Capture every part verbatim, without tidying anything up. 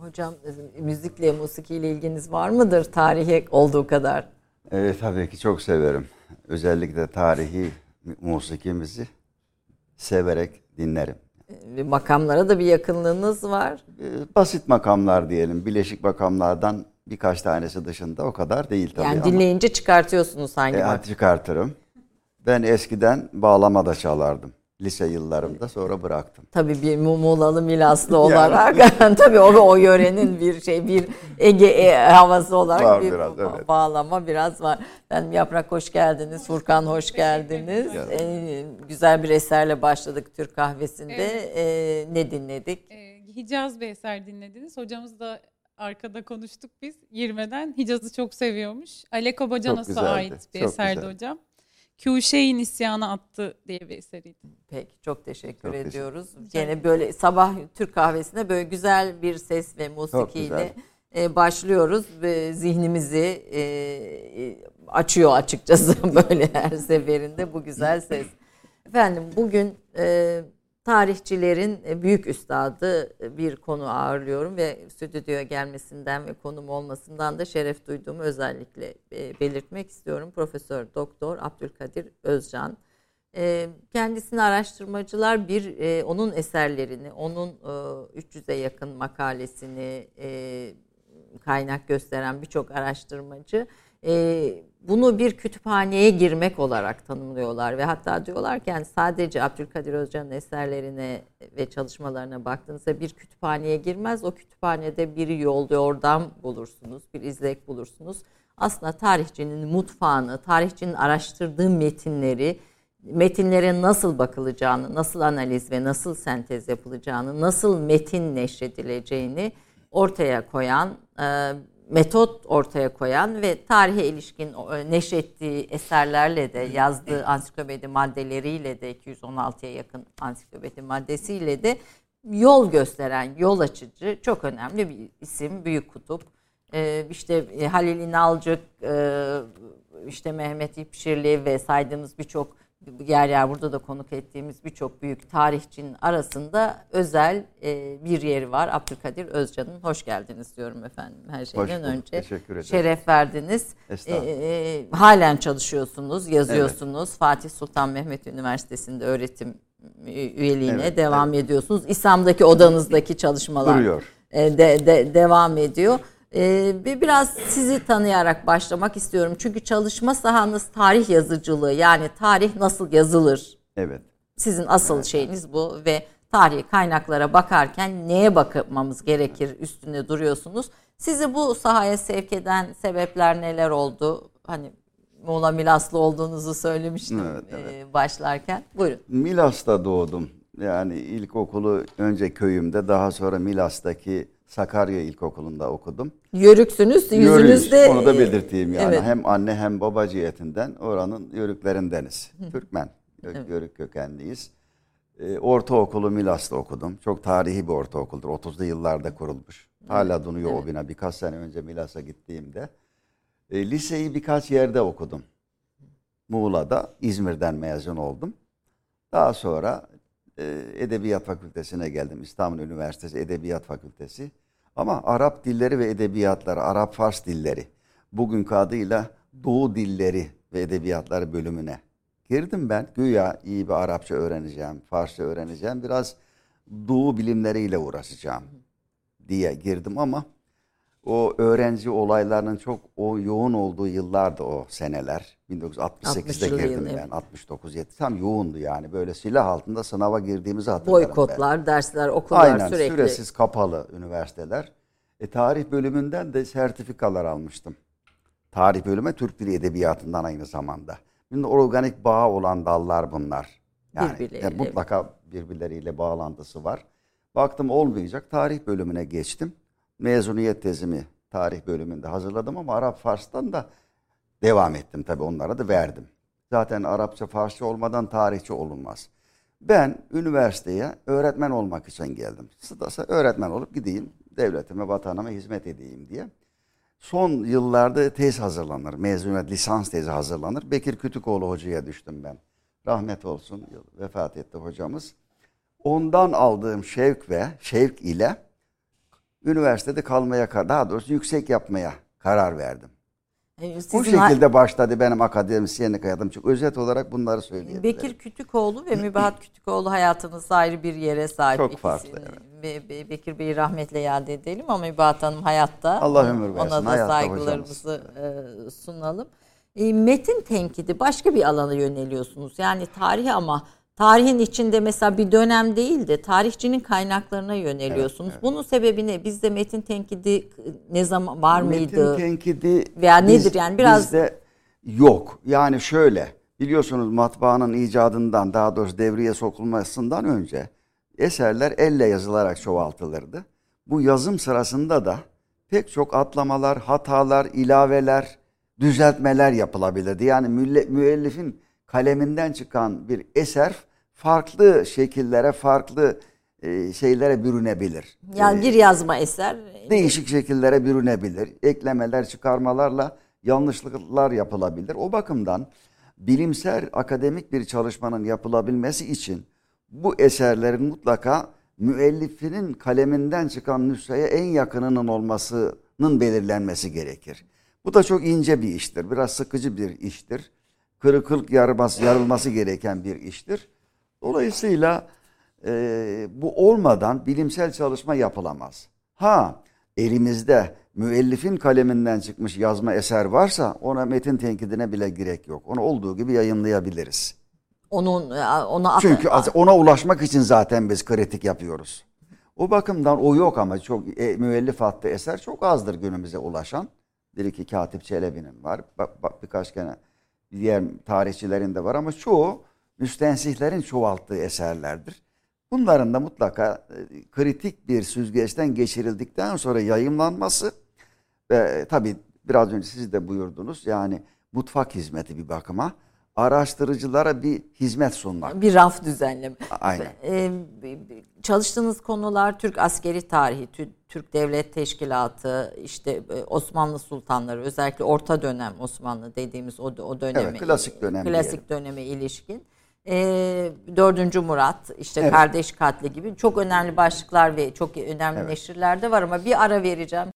Hocam, müzikle, musikiyle ilginiz var mıdır tarihi olduğu kadar? E, tabii ki çok severim. Özellikle tarihi musikimizi severek dinlerim. E, makamlara da bir yakınlığınız var. E, basit makamlar diyelim. Bileşik makamlardan birkaç tanesi dışında o kadar değil tabii. Yani dinleyince ama çıkartıyorsunuz hangi e, makam? Çıkartırım. Ben eskiden bağlama da çalardım. lise yıllarımda, sonra bıraktım. Tabii bir Muğla'lı Milaslı olarak tabii o, o yörenin bir şey, bir Ege havası olarak var bir biraz, ba- evet. bağlama biraz var. Efendim Yaprak hoş geldiniz, Furkan hoş geldiniz. Ee, güzel bir eserle başladık Türk Kahvesi'nde. Evet. Ee, ne dinledik? Ee, Hicaz bir eser dinlediniz. Hocamız da arkada konuştuk biz. Yirmeden Hicaz'ı çok seviyormuş. Aleko Bacanos'a ait bir çok eserdi güzel. Hocam. Kuşey'in isyanı attı diye bir eseriydi. Peki çok teşekkür çok ediyoruz. Güzel. Gene böyle sabah Türk kahvesine böyle güzel bir ses ve musikiyle başlıyoruz. Ve zihnimizi açıyor açıkçası böyle her seferinde bu güzel ses. Efendim bugün tarihçilerin büyük üstadı bir konu ağırlıyorum ve stüdyoya gelmesinden ve konum olmasından da şeref duyduğumu özellikle belirtmek istiyorum. Profesör Doktor Abdülkadir Özcan. Kendisini araştırmacılar bir onun eserlerini, onun üç yüze yakın makalesini kaynak gösteren birçok araştırmacı bunu bir kütüphaneye girmek olarak tanımlıyorlar ve hatta diyorlar ki yani sadece Abdülkadir Özcan'ın eserlerine ve çalışmalarına baktığınızda bir kütüphaneye girmez. O kütüphanede bir yolda oradan bulursunuz, bir izlek bulursunuz. Aslında tarihçinin mutfağını, tarihçinin araştırdığı metinleri, metinlere nasıl bakılacağını, nasıl analiz ve nasıl sentez yapılacağını, nasıl metin neşredileceğini ortaya koyan bir metot ortaya koyan ve tarihe ilişkin neşrettiği eserlerle de yazdığı ansiklopedi maddeleriyle de iki yüz on altıya yakın ansiklopedi maddesiyle de yol gösteren, yol açıcı çok önemli bir isim. Büyük Kutup, ee, işte Halil İnalcık, işte Mehmet İpşirli ve saydığımız birçok yer yer burada da konuk ettiğimiz birçok büyük tarihçinin arasında özel bir yeri var. Abdülkadir Özcan'ın hoş geldiniz diyorum efendim her şeyden önce. Teşekkür ederim. Şeref verdiniz. E, e, halen çalışıyorsunuz, yazıyorsunuz. Evet. Fatih Sultan Mehmet Üniversitesi'nde öğretim üyeliğine evet, devam evet. ediyorsunuz. İslam'daki odanızdaki çalışmalar de, de, devam ediyor. Ee, biraz sizi tanıyarak başlamak istiyorum. Çünkü çalışma sahanız tarih yazıcılığı. Yani tarih nasıl yazılır? Evet. Sizin asıl evet. şeyiniz bu ve tarihi kaynaklara bakarken neye bakmamız gerekir evet. üstünde duruyorsunuz. Sizi bu sahaya sevk eden sebepler neler oldu? Hani Muğla Milaslı olduğunuzu söylemiştim evet, evet. başlarken. Buyurun. Milas'ta doğdum. Yani ilkokulu önce köyümde, daha sonra Milas'taki Sakarya İlkokulu'nda okudum. Yörüksünüz, yüzünüzde... Yörük, onu da belirteyim yani. Evet. Hem anne hem baba cihetinden oranın yörüklerindeniz. Türkmen, evet. yörük kökenliyiz. E, ortaokulu Milas'ta okudum. Çok tarihi bir ortaokuldur. otuzlu yıllarda kurulmuş. Hala duruyor evet. o bina. Birkaç sene önce Milas'a gittiğimde. E, liseyi birkaç yerde okudum. Muğla'da, İzmir'den mezun oldum. Daha sonra... Edebiyat Fakültesi'ne geldim. İstanbul Üniversitesi Edebiyat Fakültesi. Ama Arap dilleri ve edebiyatları, Arap-Fars dilleri, bugünkü adıyla Doğu dilleri ve edebiyatları bölümüne girdim ben. Güya iyi bir Arapça öğreneceğim, Farsça öğreneceğim, biraz Doğu bilimleriyle uğraşacağım diye girdim ama o öğrenci olaylarının çok o yoğun olduğu yıllardı o seneler. bin dokuz yüz altmış sekizde girdim ben. Yani. altmış dokuz yedi tam yoğundu yani. Böyle silah altında sınava girdiğimizi hatırlarım. Boykotlar, ben. dersler, okullar Aynen, sürekli. Aynen süresiz kapalı üniversiteler. E, tarih bölümünden de sertifikalar almıştım. Tarih bölümü Türk Dili Edebiyatı'ndan aynı zamanda. Şimdi organik bağı olan dallar bunlar. Yani, yani mutlaka birbirleriyle bağlantısı var. Baktım olmayacak, tarih bölümüne geçtim. Mezuniyet tezimi tarih bölümünde hazırladım ama Arap-Fars'tan da devam ettim tabii, onlara da verdim. Zaten Arapça, Farsça olmadan tarihçi olunmaz. Ben üniversiteye öğretmen olmak için geldim. Sıdasa öğretmen olup gideyim, devletime, vatanıma hizmet edeyim diye. Son yıllarda tez hazırlanır, mezuniyet lisans tezi hazırlanır. Bekir Kütükoğlu hocaya düştüm ben. Rahmet olsun, vefat etti hocamız. Ondan aldığım şevk ve şevk ile üniversitede kalmaya, daha doğrusu yüksek yapmaya karar verdim. Sizin bu şekilde ha- başladı benim akademisyenlik hayatım. Çünkü özet olarak bunları söyleyebilirim. Bekir Kütükoğlu ve Mübahat Kütükoğlu hayatınızda ayrı bir yere sahip. Çok ikisini. farklı. Evet. Be- Be- Bekir Bey'i rahmetle yad edelim ama Mübahat Hanım hayatta. Allah ömür versin. Ona da hayatta saygılarımızı hocamız. sunalım. Metin tenkidi başka bir alana yöneliyorsunuz. Yani tarih ama tarihin içinde mesela bir dönem değil de tarihçinin kaynaklarına yöneliyorsunuz. Evet, evet. Bunun sebebi ne? Bizde metin tenkidi ne zaman var metin mıydı? Metin tenkidi veya biz, nedir yani biraz bizde yok. Yani şöyle, biliyorsunuz matbaanın icadından, daha doğrusu devreye sokulmasından önce eserler elle yazılarak çoğaltılırdı. Bu yazım sırasında da pek çok atlamalar, hatalar, ilaveler, düzeltmeler yapılabilirdi. Yani müellifin kaleminden çıkan bir eser farklı şekillere, farklı şeylere bürünebilir. Yani bir yazma eser değişik şekillere bürünebilir. Eklemeler, çıkarmalarla yanlışlıklar yapılabilir. O bakımdan bilimsel, akademik bir çalışmanın yapılabilmesi için bu eserlerin mutlaka müellifinin kaleminden çıkan nüshaya en yakınının olmasının belirlenmesi gerekir. Bu da çok ince bir iştir. Biraz sıkıcı bir iştir. Kırık kırık yarılması, yarılması gereken bir iştir. Dolayısıyla e, bu olmadan bilimsel çalışma yapılamaz. Ha, elimizde müellifin kaleminden çıkmış yazma eser varsa ona metin tenkidine bile gerek yok. Onu olduğu gibi yayınlayabiliriz. Onun, ona Çünkü ona ulaşmak için zaten biz kritik yapıyoruz. O bakımdan o yok ama çok e, müellif hattı eser çok azdır günümüze ulaşan. Bir iki Katip Çelebi'nin var. Bak, bak, birkaç tane diğer tarihçilerin de var ama çoğu müstensihlerin çoğalttığı eserlerdir. Bunların da mutlaka e, kritik bir süzgeçten geçirildikten sonra yayımlanması ve tabii biraz önce siz de buyurdunuz yani mutfak hizmeti bir bakıma. Araştırıcılara bir hizmet sunmak. Bir raf düzenleme. Aynen. Ee, çalıştığınız konular Türk askeri tarihi, Türk devlet teşkilatı, işte Osmanlı sultanları, özellikle orta dönem Osmanlı dediğimiz o, o döneme. Evet, klasik dönem. Klasik diyelim. Döneme ilişkin. Ee, Dördüncü Murat, işte evet. Kardeş katli gibi çok önemli başlıklar ve çok önemli evet. neşirler de var ama bir ara vereceğim.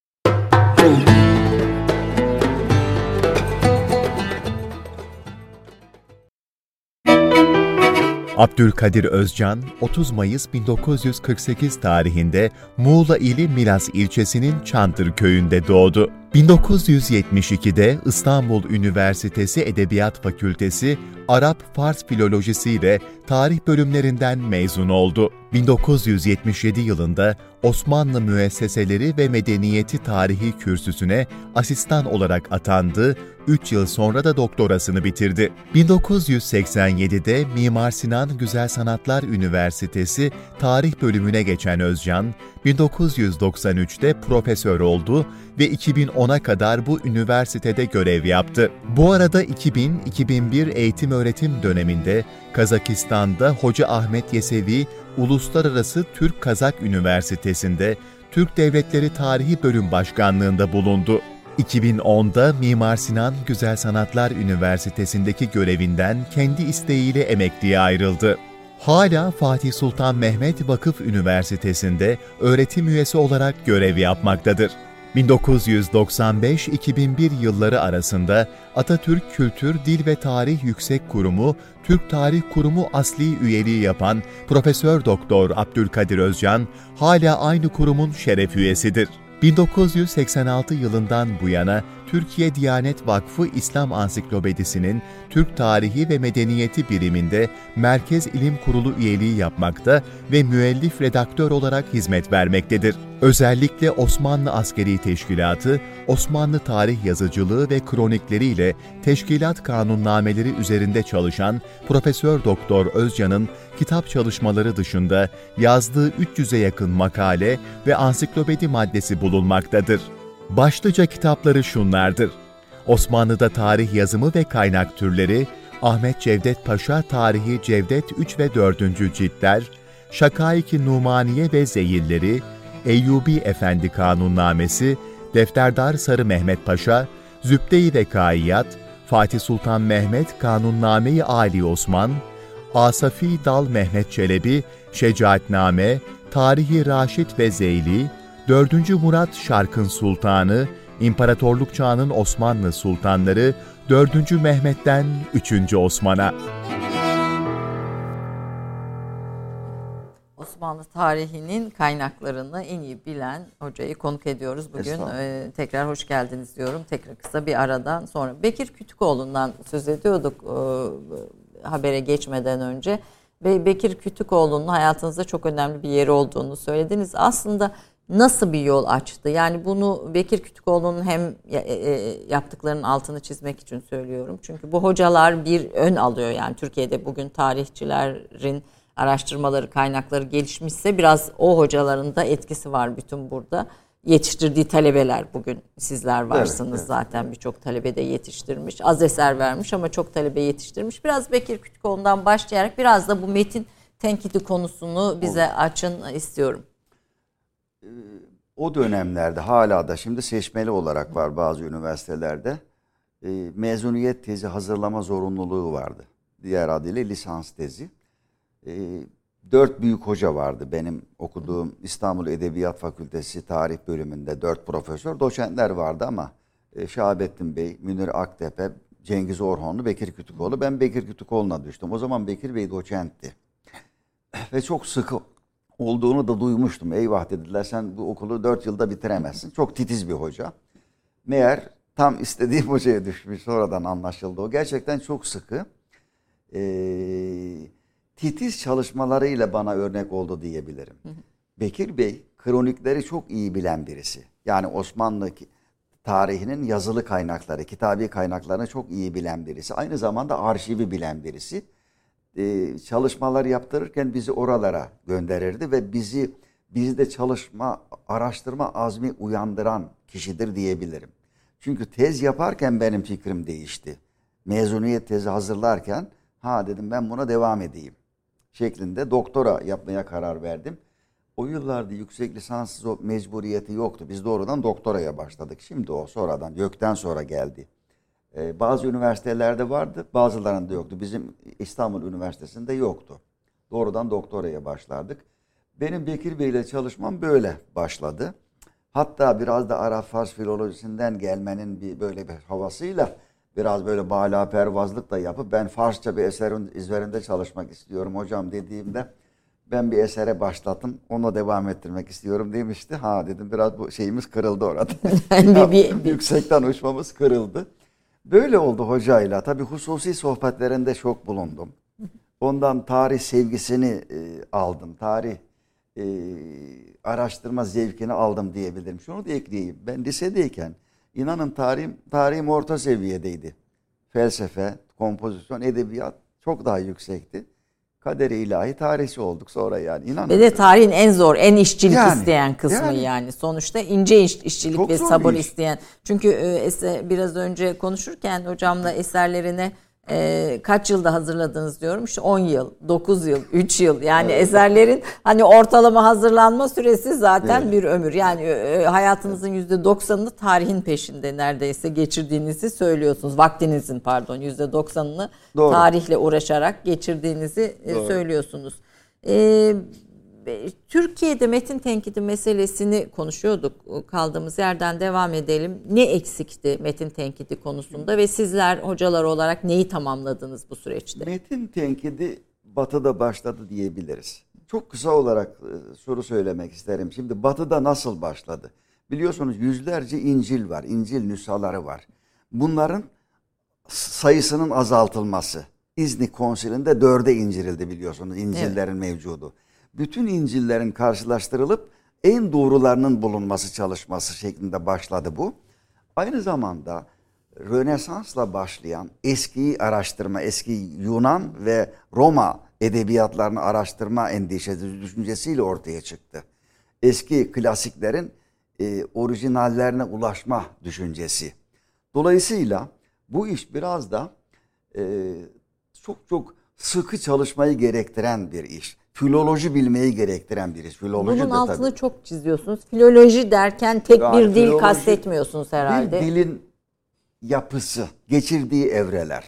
Abdülkadir Özcan, otuz Mayıs bin dokuz yüz kırk sekiz tarihinde Muğla ili Milas ilçesinin Çantır köyünde doğdu. bin dokuz yüz yetmiş ikide İstanbul Üniversitesi Edebiyat Fakültesi Arap-Fars Filolojisi ile tarih bölümlerinden mezun oldu. bin dokuz yüz yetmiş yedi yılında Osmanlı Müesseseleri ve Medeniyeti Tarihi Kürsüsü'ne asistan olarak atandı, üç yıl sonra da doktorasını bitirdi. bin dokuz yüz seksen yedide Mimar Sinan Güzel Sanatlar Üniversitesi Tarih bölümüne geçen Özcan, bin dokuz yüz doksan üçte profesör oldu ve iki bin ona kadar bu üniversitede görev yaptı. Bu arada iki bin iki bin bir eğitim-öğretim döneminde Kazakistan'da Hoca Ahmet Yesevi Uluslararası Türk-Kazak Üniversitesi'nde Türk Devletleri Tarihi Bölüm Başkanlığı'nda bulundu. iki bin onda Mimar Sinan Güzel Sanatlar Üniversitesi'ndeki görevinden kendi isteğiyle emekliye ayrıldı. Hala Fatih Sultan Mehmet Vakıf Üniversitesi'nde öğretim üyesi olarak görev yapmaktadır. bin dokuz yüz doksan beş iki bin bir yılları arasında Atatürk Kültür Dil ve Tarih Yüksek Kurumu, Türk Tarih Kurumu asli üyeliği yapan Profesör Doktor Abdülkadir Özcan hala aynı kurumun şeref üyesidir. bin dokuz yüz seksen altı yılından bu yana Türkiye Diyanet Vakfı İslam Ansiklopedisi'nin Türk Tarihi ve Medeniyeti biriminde Merkez İlim Kurulu üyeliği yapmakta ve müellif redaktör olarak hizmet vermektedir. Özellikle Osmanlı Askeri Teşkilatı, Osmanlı tarih yazıcılığı ve kronikleriyle teşkilat kanunnameleri üzerinde çalışan Profesör Doktor Özcan'ın kitap çalışmaları dışında yazdığı üç yüze yakın makale ve ansiklopedi maddesi bulunmaktadır. Başlıca kitapları şunlardır: Osmanlı'da tarih yazımı ve kaynak türleri, Ahmet Cevdet Paşa Tarihi Cevdet üç ve dördüncü ciltler, Şakaiki Numaniye ve Zeyilleri, Eyyubi Efendi Kanunnamesi, Defterdar Sarı Mehmet Paşa, Zübdei Vekaiyat, Fatih Sultan Mehmet Kanunname-i Ali Osman, Asafî Dal Mehmet Çelebi Şecaatname, Tarihi Raşit ve Zeyli, Dördüncü Murat Şarkın Sultanı, İmparatorluk Çağı'nın Osmanlı Sultanları, Dördüncü Mehmet'ten Üçüncü Osman'a. Osmanlı tarihinin kaynaklarını en iyi bilen hocayı konuk ediyoruz bugün. Ee, tekrar hoş geldiniz diyorum. Tekrar kısa bir aradan sonra. Bekir Kütükoğlu'ndan söz ediyorduk e, habere geçmeden önce. ve Bekir Kütükoğlu'nun hayatınızda çok önemli bir yeri olduğunu söylediniz. Aslında nasıl bir yol açtı? Yani bunu Bekir Kütükoğlu'nun hem yaptıklarının altını çizmek için söylüyorum. Çünkü bu hocalar bir ön alıyor. Yani Türkiye'de bugün tarihçilerin araştırmaları, kaynakları gelişmişse biraz o hocaların da etkisi var bütün burada. Yetiştirdiği talebeler, bugün sizler varsınız, evet, evet, zaten birçok talebe de yetiştirmiş. Az eser vermiş ama çok talebe yetiştirmiş. Biraz Bekir Kütükoğlu'ndan başlayarak biraz da bu metin tenkidi konusunu bize açın istiyorum. O dönemlerde, hala da şimdi seçmeli olarak var bazı üniversitelerde, mezuniyet tezi hazırlama zorunluluğu vardı. Diğer adıyla lisans tezi. Dört büyük hoca vardı benim okuduğum İstanbul Edebiyat Fakültesi Tarih bölümünde, dört profesör, doçentler vardı ama Şahabettin Bey, Münir Aktepe, Cengiz Orhonlu, Bekir Kütükoğlu. Ben Bekir Kütükoğlu'na düştüm. O zaman Bekir Bey doçentti. Ve çok sıkı olduğunu da duymuştum. Eyvah dediler, sen bu okulu dört yılda bitiremezsin. Çok titiz bir hoca. Meğer tam istediğim hocaya düşmüş. Sonradan anlaşıldı o. Gerçekten çok sıkı. Ee, titiz çalışmalarıyla bana örnek oldu diyebilirim. Hı hı. Bekir Bey kronikleri çok iyi bilen birisi. Yani Osmanlı tarihinin yazılı kaynakları, kitabi kaynaklarını çok iyi bilen birisi. Aynı zamanda arşivi bilen birisi. Ee, çalışmalar yaptırırken bizi oralara gönderirdi ve bizi bizde çalışma, araştırma azmi uyandıran kişidir diyebilirim. Çünkü tez yaparken benim fikrim değişti. Mezuniyet tezi hazırlarken, ha dedim ben buna devam edeyim şeklinde doktora yapmaya karar verdim. O yıllarda yüksek lisans mecburiyeti yoktu. Biz doğrudan doktoraya başladık. Şimdi o sonradan, YÖK'ten sonra geldi. Bazı üniversitelerde vardı, bazılarında yoktu. Bizim İstanbul Üniversitesi'nde yoktu. Doğrudan doktoraya başlardık. Benim Bekir Bey ile çalışmam böyle başladı. Hatta biraz da Arap-Fars Filolojisi'nden gelmenin bir böyle bir havasıyla, biraz böyle balapervazlık da yapıp, ben Farsça bir eserin üzerinde çalışmak istiyorum hocam dediğimde, ben bir esere başlattım, onunla devam ettirmek istiyorum demişti. Ha dedim, biraz bu şeyimiz kırıldı orada. Yüksekten uçmamız kırıldı. Böyle oldu hocayla. Tabii hususi sohbetlerinde çok bulundum. Ondan tarih sevgisini e, aldım. Tarih e, araştırma zevkini aldım diyebilirim. Şunu da ekleyeyim. Ben lisedeyken inanın tarihim, tarihim orta seviyedeydi. Felsefe, kompozisyon, edebiyat çok daha yüksekti. Kaderi ilahi tarihçi olduk sonra yani. İnanın. Ve de tarihin en zor, en işçilik yani, isteyen kısmı yani. yani. Sonuçta ince iş, işçilik çok ve sabır iş. isteyen. Çünkü e, biraz önce konuşurken hocamla eserlerine e, kaç yılda hazırladınız diyorum. İşte on yıl, dokuz yıl, üç yıl. Yani evet, eserlerin hani ortalama hazırlanma süresi zaten evet, bir ömür. Yani e, hayatınızın yüzde doksanını tarihin peşinde neredeyse geçirdiğinizi söylüyorsunuz. Vaktinizin pardon yüzde doksanını doğru, tarihle uğraşarak geçirdiğinizi doğru, söylüyorsunuz. E, Türkiye'de metin tenkidi meselesini konuşuyorduk. Kaldığımız yerden devam edelim. Ne eksikti metin tenkidi konusunda ve sizler hocalar olarak neyi tamamladınız bu süreçte? Metin tenkidi Batı'da başladı diyebiliriz. Çok kısa olarak soru söylemek isterim. Şimdi Batı'da nasıl başladı? Biliyorsunuz yüzlerce İncil var. İncil nüshaları var. Bunların sayısının azaltılması. İznik Konsili'nde dörde indirildi biliyorsunuz İncillerin evet, mevcudu. Bütün İncillerin karşılaştırılıp en doğrularının bulunması çalışması şeklinde başladı bu. Aynı zamanda Rönesans'la başlayan eskiyi araştırma, eski Yunan ve Roma edebiyatlarını araştırma endişesi, düşüncesiyle ortaya çıktı. Eski klasiklerin e, orijinallerine ulaşma düşüncesi. Dolayısıyla bu iş biraz da e, çok çok sıkı çalışmayı gerektiren bir iş. Filoloji bilmeyi gerektiren birisi. Filoloji bunun altını tabii çok çiziyorsunuz. Filoloji derken tek yani bir dil kastetmiyorsunuz herhalde. Bir dilin yapısı, geçirdiği evreler.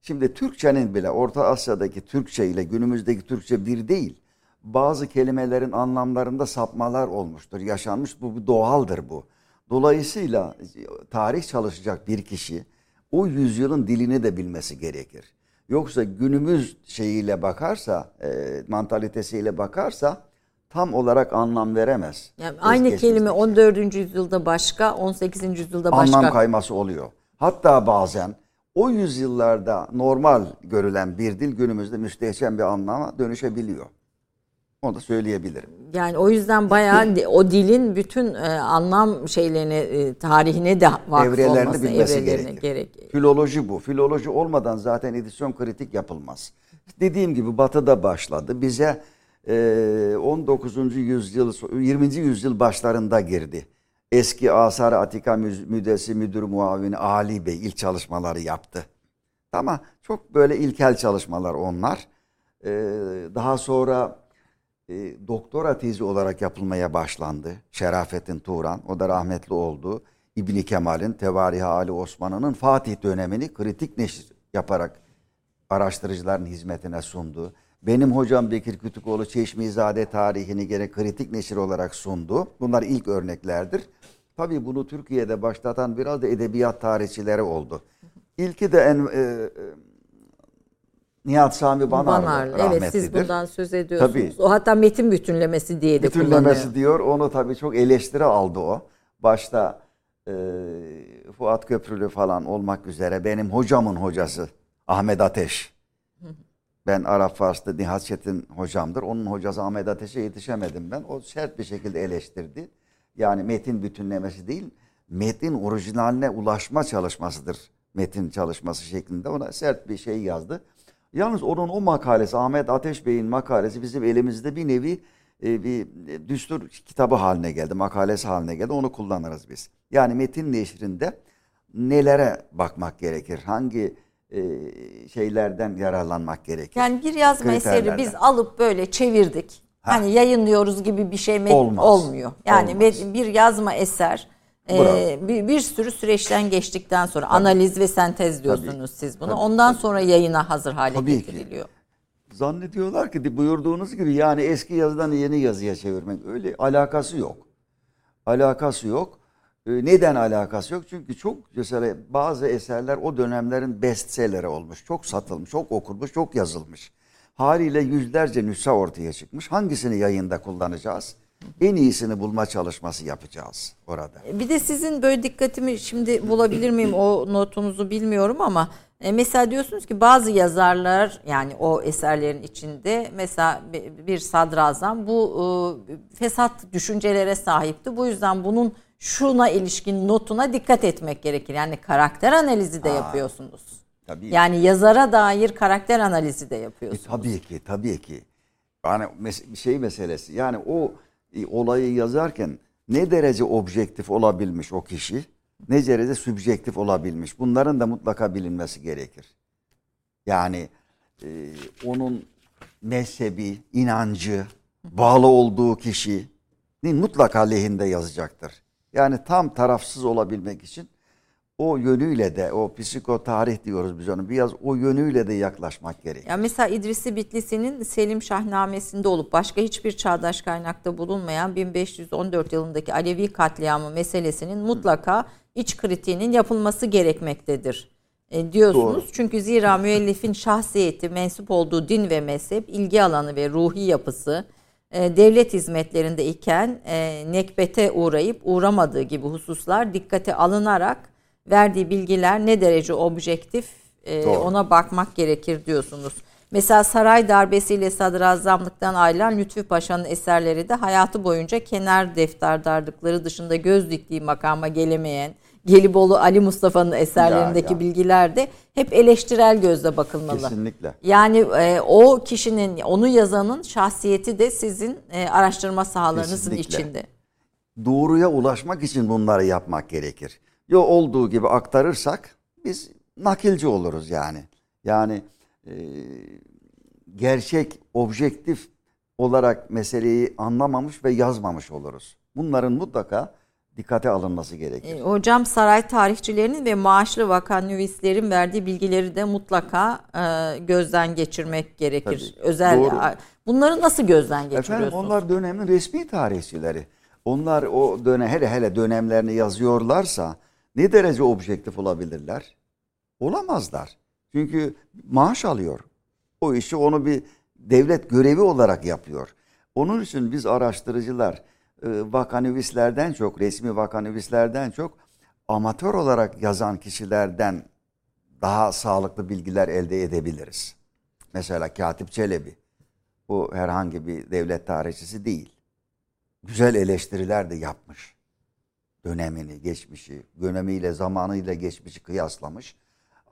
Şimdi Türkçenin bile Orta Asya'daki Türkçe ile günümüzdeki Türkçe bir değil. Bazı kelimelerin anlamlarında sapmalar olmuştur, yaşanmış. Bu doğaldır bu. Dolayısıyla tarih çalışacak bir kişi o yüzyılın dilini de bilmesi gerekir. Yoksa günümüz şeyiyle bakarsa, e, mantalitesiyle bakarsa tam olarak anlam veremez. Yani aynı kelime on dördüncü yüzyılda başka, on sekizinci yüzyılda başka. Anlam kayması oluyor. Hatta bazen o yüzyıllarda normal görülen bir dil günümüzde müstehcen bir anlama dönüşebiliyor. Onu da söyleyebilirim. Yani o yüzden bayağı o dilin bütün e, anlam şeylerine, e, tarihine de vakıf evrelerini olması, bilmesi gerekir. Gerek. Filoloji bu. Filoloji olmadan zaten edisyon kritik yapılmaz. Dediğim gibi Batı'da başladı. Bize e, on dokuzuncu yüzyıl, yirminci yüzyıl başlarında girdi. Eski Asar-ı Atika Müdesi Müdür Muavini Ali Bey ilk çalışmaları yaptı. Ama çok böyle ilkel çalışmalar onlar. E, daha sonra E, doktora tezi olarak yapılmaya başlandı. Şerafettin Turan, o da rahmetli oldu. İbni Kemal'in, Tevarih-i Ali Osman'ın Fatih dönemini kritik neşir yaparak araştırıcıların hizmetine sundu. Benim hocam Bekir Kütükoğlu Çeşmizade tarihini gene kritik neşir olarak sundu. Bunlar ilk örneklerdir. Tabii bunu Türkiye'de başlatan biraz da edebiyat tarihçileri oldu. İlki de en... E, Nihat Sami Banarlı, Banarlı rahmetlidir. Evet, siz bundan söz ediyorsunuz. Tabii, o hatta metin bütünlemesi diye de kullanıyor. Bütünlemesi diyor. Onu tabii çok eleştiri aldı o. Başta e, Fuat Köprülü falan olmak üzere benim hocamın hocası Ahmet Ateş. Ben Arap-Fars'ta Nihat Çetin hocamdır. Onun hocası Ahmet Ateş'e yetişemedim ben. O sert bir şekilde eleştirdi. Yani metin bütünlemesi değil, metin orijinaline ulaşma çalışmasıdır. Metin çalışması şeklinde ona sert bir şey yazdı. Yalnız onun o makalesi, Ahmet Ateş Bey'in makalesi bizim elimizde bir nevi e, bir düstur kitabı haline geldi, makalesi haline geldi. Onu kullanırız biz. Yani metin neşrinde nelere bakmak gerekir? Hangi e, şeylerden yararlanmak gerekir? Yani bir yazma eseri biz alıp böyle çevirdik. Ha. Hani yayınlıyoruz gibi bir şey met- Olmaz. olmuyor. Yani Olmaz. bir yazma eser... Ee, bir, bir sürü süreçten geçtikten sonra Tabii. analiz ve sentez diyorsunuz Tabii. siz bunu. Tabii. Ondan Tabii. sonra yayına hazır hale Tabii getiriliyor. Ki. Zannediyorlar ki buyurduğunuz gibi yani eski yazıdan yeni yazıya çevirmek, öyle alakası yok. Alakası yok. Neden alakası yok? Çünkü çok mesela bazı eserler o dönemlerin bestselleri olmuş. Çok satılmış, çok okunmuş, çok yazılmış. Haliyle yüzlerce nüsha ortaya çıkmış. Hangisini yayında kullanacağız? En iyisini bulma çalışması yapacağız orada. Bir de sizin böyle dikkatimi şimdi bulabilir miyim o notunuzu bilmiyorum ama mesela diyorsunuz ki bazı yazarlar yani o eserlerin içinde mesela bir sadrazam bu fesat düşüncelere sahipti. Bu yüzden bunun şuna ilişkin notuna dikkat etmek gerekir. Yani karakter analizi de Aa, yapıyorsunuz. Tabii. Yani yazara dair karakter analizi de yapıyorsunuz. E, tabii ki, tabii ki. Yani mes- şey meselesi yani o olayı yazarken ne derece objektif olabilmiş o kişi, ne derece sübjektif olabilmiş. Bunların da mutlaka bilinmesi gerekir. Yani e, onun mezhebi, inancı, bağlı olduğu kişinin mutlaka lehinde yazacaktır. Yani tam tarafsız olabilmek için o yönüyle de, o psikotarih diyoruz biz onu, biraz o yönüyle de yaklaşmak gerekiyor. Ya mesela İdrisi Bitlisi'nin Selim Şahnamesi'nde olup başka hiçbir çağdaş kaynakta bulunmayan bin beş yüz on dört yılındaki Alevi katliamı meselesinin mutlaka iç kritiğinin yapılması gerekmektedir e, diyorsunuz. Doğru. Çünkü zira müellifin şahsiyeti, mensup olduğu din ve mezhep, ilgi alanı ve ruhi yapısı, devlet hizmetlerinde iken e, nekbete uğrayıp uğramadığı gibi hususlar dikkate alınarak verdiği bilgiler ne derece objektif e, ona bakmak gerekir diyorsunuz. Mesela saray darbesiyle sadrazamlıktan ayrılan Lütfi Paşa'nın eserleri de hayatı boyunca kenar defterdarlıkları dışında göz diktiği makama gelemeyen Gelibolu Ali Mustafa'nın eserlerindeki ya, ya. bilgiler de hep eleştirel gözle bakılmalı. Kesinlikle. Yani e, o kişinin, onu yazanın şahsiyeti de sizin e, araştırma sahalarınızın Kesinlikle. içinde. Doğruya ulaşmak için bunları yapmak gerekir. Yo olduğu gibi aktarırsak biz nakilci oluruz yani. Yani e, gerçek, objektif olarak meseleyi anlamamış ve yazmamış oluruz. Bunların mutlaka dikkate alınması gerekir. E, hocam saray tarihçilerinin ve maaşlı vakanüvislerin verdiği bilgileri de mutlaka e, gözden geçirmek gerekir. Tabii, Özel. Doğru. Bunları nasıl gözden geçiriyorsunuz? Efendim onlar dönemin resmi tarihçileri. Onlar o dönem, hele hele dönemlerini yazıyorlarsa ne derece objektif olabilirler? Olamazlar. Çünkü maaş alıyor. O işi onu bir devlet görevi olarak yapıyor. Onun için biz araştırıcılar vakanüvislerden çok, resmi vakanüvislerden çok amatör olarak yazan kişilerden daha sağlıklı bilgiler elde edebiliriz. Mesela Katip Çelebi, bu herhangi bir devlet tarihçisi değil. Güzel eleştiriler de yapmış. Dönemini, geçmişi, dönemiyle, zamanıyla geçmişi kıyaslamış.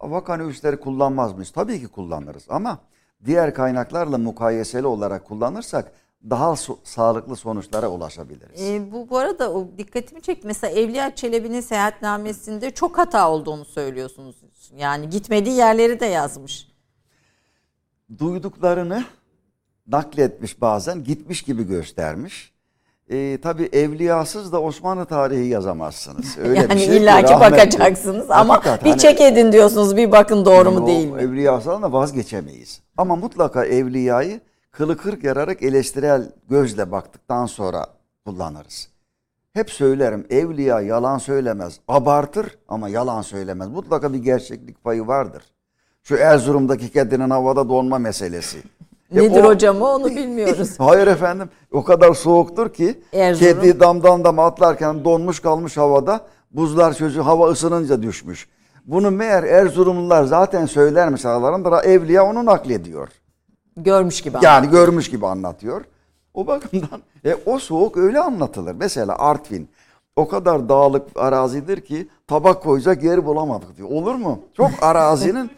Vakanüvisleri kullanmaz mıyız? Tabii ki kullanırız ama diğer kaynaklarla mukayeseli olarak kullanırsak daha so- sağlıklı sonuçlara ulaşabiliriz. E, bu, bu arada o dikkatimi çekti. Mesela Evliya Çelebi'nin seyahatnamesinde çok hata olduğunu söylüyorsunuz. Yani gitmediği yerleri de yazmış. Duyduklarını nakletmiş bazen, gitmiş gibi göstermiş. E, tabii evliyasız da Osmanlı tarihi yazamazsınız. Öyle yani bir şey illaki rahmetli bakacaksınız ama hakikaten, bir çek edin diyorsunuz, bir bakın doğru yani mu değil mi? Evliyasından da vazgeçemeyiz. Ama mutlaka evliyayı kılı kırk yararak eleştirel gözle baktıktan sonra kullanırız. Hep söylerim, evliya yalan söylemez, abartır ama yalan söylemez. Mutlaka bir gerçeklik payı vardır. Şu Erzurum'daki kedinin havada donma meselesi. Nedir o, hocam o onu bilmiyoruz. Hayır efendim, o kadar soğuktur ki Erzurum, kedi damdan dama atlarken donmuş kalmış havada, buzlar çözü hava ısınınca düşmüş. Bunu meğer Erzurumlular zaten söylermiş aralarında, evliya onu naklediyor. Görmüş gibi anlatıyor. Yani görmüş gibi anlatıyor. O bakımdan e, o soğuk öyle anlatılır. Mesela Artvin o kadar dağlık arazidir ki tabak koyacak yer bulamadık diyor. Olur mu? Çok arazinin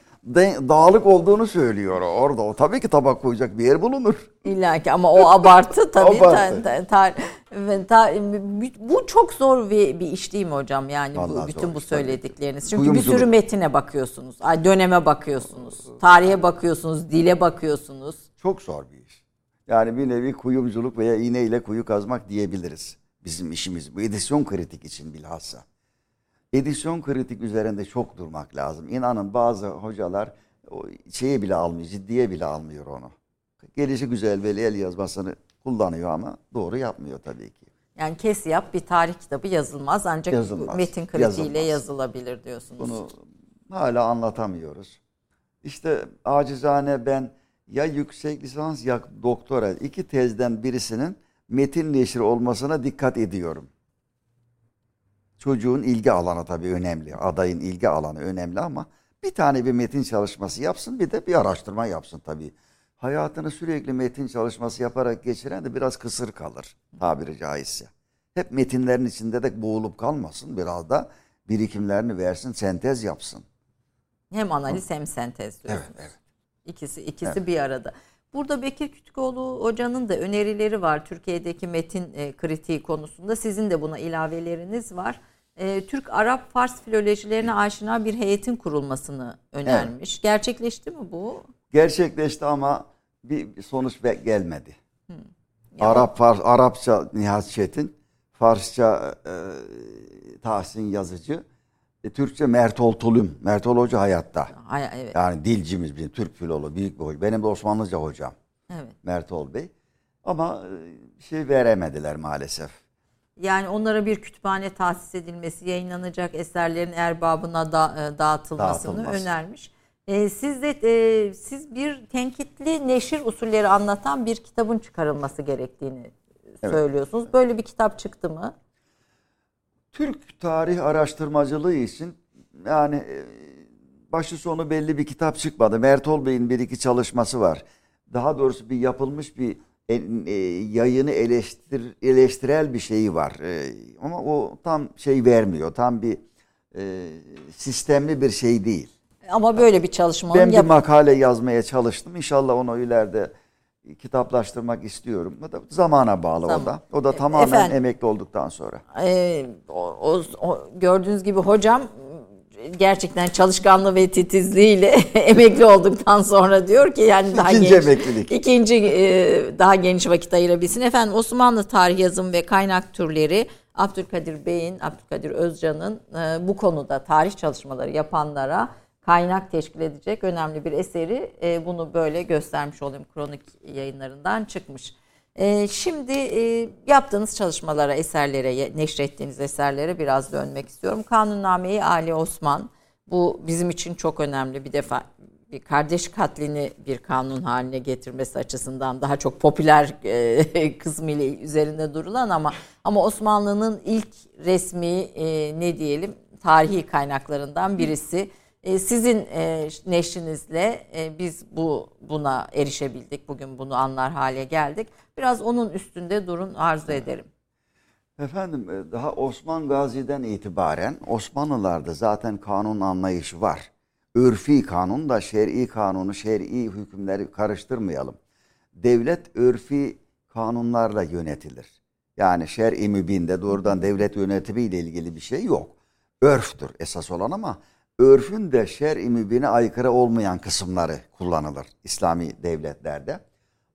dağlık olduğunu söylüyor orada. O tabii ki tabak koyacak bir yer bulunur. İlla ki ama o abartı tabii. abartı. Ta, ta, ta, ta, bu çok zor bir, bir iş değil mi hocam? Yani bu, bütün bu söyledikleriniz. Çünkü Duyumculuk. Bir sürü metine bakıyorsunuz. Döneme bakıyorsunuz. Tarihe bakıyorsunuz. Dile bakıyorsunuz. Çok zor bir iş. Yani bir nevi kuyumculuk veya iğneyle kuyu kazmak diyebiliriz. Bizim işimiz bu. Edisyon kritik için bilhassa. Edisyon kritik üzerinde çok durmak lazım. İnanın bazı hocalar şeye bile almıyor, ciddiye bile almıyor onu. Gelişi güzel veli el yazmasını kullanıyor ama doğru yapmıyor tabii ki. Yani kes yap bir tarih kitabı yazılmaz ancak yazılmaz, metin kritiğiyle yazılmaz. Yazılabilir diyorsunuz. Bunu hala anlatamıyoruz. İşte acizane ben ya yüksek lisans ya doktora iki tezden birisinin metin neşri olmasına dikkat ediyorum. Çocuğun ilgi alanı tabii önemli. Adayın ilgi alanı önemli ama bir tane bir metin çalışması yapsın, bir de bir araştırma yapsın tabii. Hayatını sürekli metin çalışması yaparak geçiren de biraz kısır kalır tabiri caizse. Hep metinlerin içinde de boğulup kalmasın. Biraz da birikimlerini versin, sentez yapsın. Hem analiz hem sentez diyorsunuz. Evet, evet. İkisi, ikisi evet. Bir arada. Burada Bekir Kütükoğlu hocanın da önerileri var Türkiye'deki metin kritiği konusunda. Sizin de buna ilaveleriniz var. Türk-Arap-Fars filolojilerine aşina bir heyetin kurulmasını önermiş. Evet. Gerçekleşti mi bu? Gerçekleşti ama bir sonuç gelmedi. Hı, Arap Fars, Arapça Nihat Çetin, Farsça e, Tahsin Yazıcı, e, Türkçe Mertol Tulum. Mertol Hoca hayatta. Hay, evet. Yani dilcimiz bizim, Türk filoloğu, büyük bir hoca. Benim de Osmanlıca hocam. Evet. Mertol Bey. Ama bir şey veremediler maalesef. Yani onlara bir kütüphane tahsis edilmesi, yayınlanacak eserlerin erbabına da, dağıtılmasını Dağıtılmaz. önermiş. Ee, siz de e, siz bir tenkitli neşir usulleri anlatan bir kitabın çıkarılması gerektiğini evet. söylüyorsunuz. Böyle bir kitap çıktı mı? Türk tarih araştırmacılığı için yani başı sonu belli bir kitap çıkmadı. Mertol Bey'in bir iki çalışması var. Daha doğrusu bir yapılmış bir yayını eleştir, eleştirel bir şeyi var. Ama o tam şey vermiyor. Tam bir e, sistemli bir şey değil. Ama böyle bir çalışma. Ben bir yap- makale yazmaya çalıştım. İnşallah onu ileride kitaplaştırmak istiyorum. O da zamana bağlı tamam. o da. O da tamamen efendim, emekli olduktan sonra. E, o, o, o, gördüğünüz gibi hocam gerçekten çalışkanlığı ve titizliğiyle emekli olduktan sonra diyor ki yani daha ikinci genç, emeklilik. ikinci e, daha geniş vakit ayırabilsin. Efendim Osmanlı tarih yazım ve kaynak türleri Abdülkadir Bey'in, Abdülkadir Özcan'ın e, bu konuda tarih çalışmaları yapanlara kaynak teşkil edecek önemli bir eseri. E, bunu böyle göstermiş olayım, kronik yayınlarından çıkmış. E, şimdi e, yaptığınız çalışmalara, eserlere, neşrettiğiniz eserlere biraz dönmek istiyorum. Kanunname-i Ali Osman, bu bizim için çok önemli. Bir defa bir kardeş katlini bir kanun haline getirmesi açısından daha çok popüler e, kısmıyla üzerinde durulan ama ama Osmanlı'nın ilk resmi e, ne diyelim tarihi kaynaklarından birisi. Sizin neşrinizle biz bu buna erişebildik. Bugün bunu anlar hale geldik. Biraz onun üstünde durun arzu ederim. Efendim, daha Osman Gazi'den itibaren Osmanlılarda zaten kanun anlayışı var. Örfi kanun da şer'i kanunu, şer'i hükümleri karıştırmayalım. Devlet örfi kanunlarla yönetilir. Yani şer'i mübinde doğrudan devlet yönetimiyle ilgili bir şey yok. Örftür esas olan ama örfün de şer-i mübine aykırı olmayan kısımları kullanılır İslami devletlerde.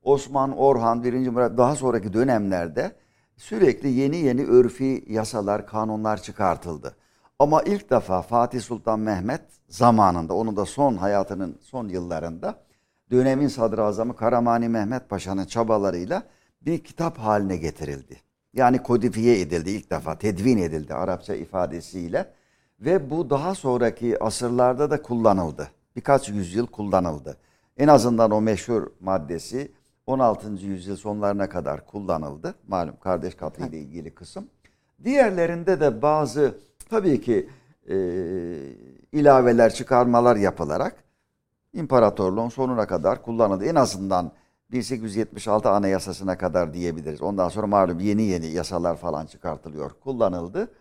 Osman, Orhan, birinci Murat daha sonraki dönemlerde sürekli yeni yeni örfi yasalar, kanunlar çıkartıldı. Ama ilk defa Fatih Sultan Mehmet zamanında, onun da son hayatının son yıllarında dönemin sadrazamı Karamani Mehmet Paşa'nın çabalarıyla bir kitap haline getirildi. Yani kodifiye edildi ilk defa, tedvin edildi Arapça ifadesiyle. Ve bu daha sonraki asırlarda da kullanıldı. Birkaç yüzyıl kullanıldı. En azından o meşhur maddesi on altıncı yüzyıl sonlarına kadar kullanıldı. Malum kardeş katı ile ilgili kısım. Diğerlerinde de bazı tabii ki e, ilaveler, çıkarmalar yapılarak imparatorluğun sonuna kadar kullanıldı. En azından bin sekiz yüz yetmiş altı Anayasası'na kadar diyebiliriz. Ondan sonra malum yeni yeni yasalar falan çıkartılıyor, kullanıldı.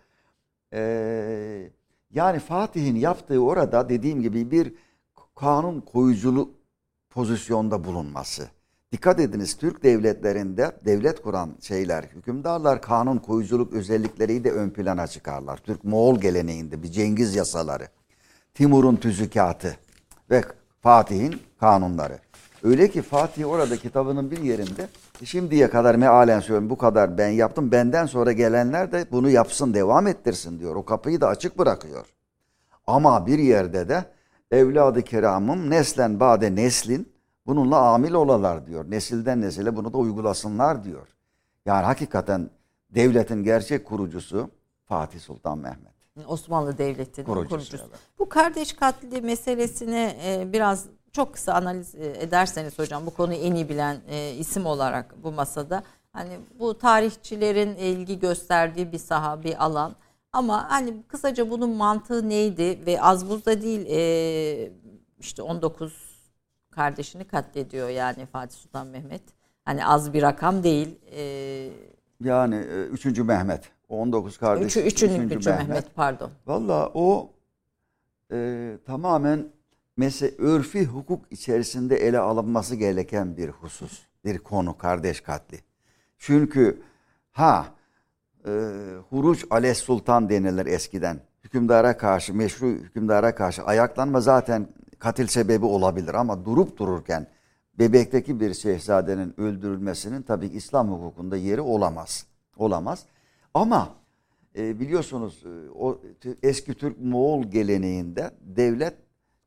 Ee, Yani Fatih'in yaptığı orada dediğim gibi bir kanun koyuculu pozisyonda bulunması. Dikkat ediniz, Türk devletlerinde devlet kuran şeyler, hükümdarlar kanun koyuculuk özellikleri de ön plana çıkarlar. Türk-Moğol geleneğinde bir Cengiz yasaları, Timur'un tüzükatı ve Fatih'in kanunları. Öyle ki Fatih orada kitabının bir yerinde şimdiye kadar mealen söylüyorum, bu kadar ben yaptım, benden sonra gelenler de bunu yapsın, devam ettirsin diyor. O kapıyı da açık bırakıyor. Ama bir yerde de evladı kiramım neslen bade neslin bununla amil olalar diyor. Nesilden nesile bunu da uygulasınlar diyor. Yani hakikaten devletin gerçek kurucusu Fatih Sultan Mehmet. Osmanlı Devleti'nin kurucusu. kurucusu. Evet. Bu kardeş katli meselesine biraz çok kısa analiz ederseniz hocam, bu konuyu en iyi bilen e, isim olarak bu masada, hani bu tarihçilerin ilgi gösterdiği bir saha, bir alan, ama hani kısaca bunun mantığı neydi ve az buz da değil e, işte on dokuz kardeşini katlediyor yani Fatih Sultan Mehmet, hani az bir rakam değil. E, yani üçüncü Mehmet, on dokuz kardeş. üçüncü Mehmet. Mehmet pardon. Valla o e, tamamen mesela örfi hukuk içerisinde ele alınması gereken bir husus, bir konu kardeş katli. Çünkü ha e, huruç ales sultan denilir eskiden. Hükümdara karşı, meşru hükümdara karşı ayaklanma zaten katil sebebi olabilir ama durup dururken bebekteki bir şehzadenin öldürülmesinin tabii ki İslam hukukunda yeri olamaz. Olamaz. Ama e, biliyorsunuz o eski Türk-Moğol geleneğinde devlet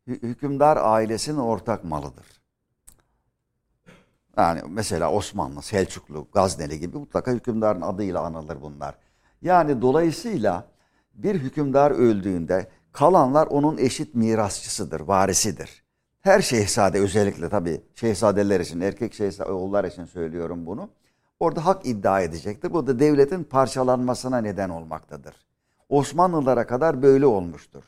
hükümdar ailesinin ortak malıdır. Yani mesela Osmanlı, Selçuklu, Gazneli gibi mutlaka hükümdarın adıyla anılır bunlar. Yani dolayısıyla bir hükümdar öldüğünde kalanlar onun eşit mirasçısıdır, varisidir. Her şehzade, özellikle tabii şehzadeler için, erkek şehzade oğullar için söylüyorum bunu. Orada hak iddia edecektir. Bu da devletin parçalanmasına neden olmaktadır. Osmanlılara kadar böyle olmuştur.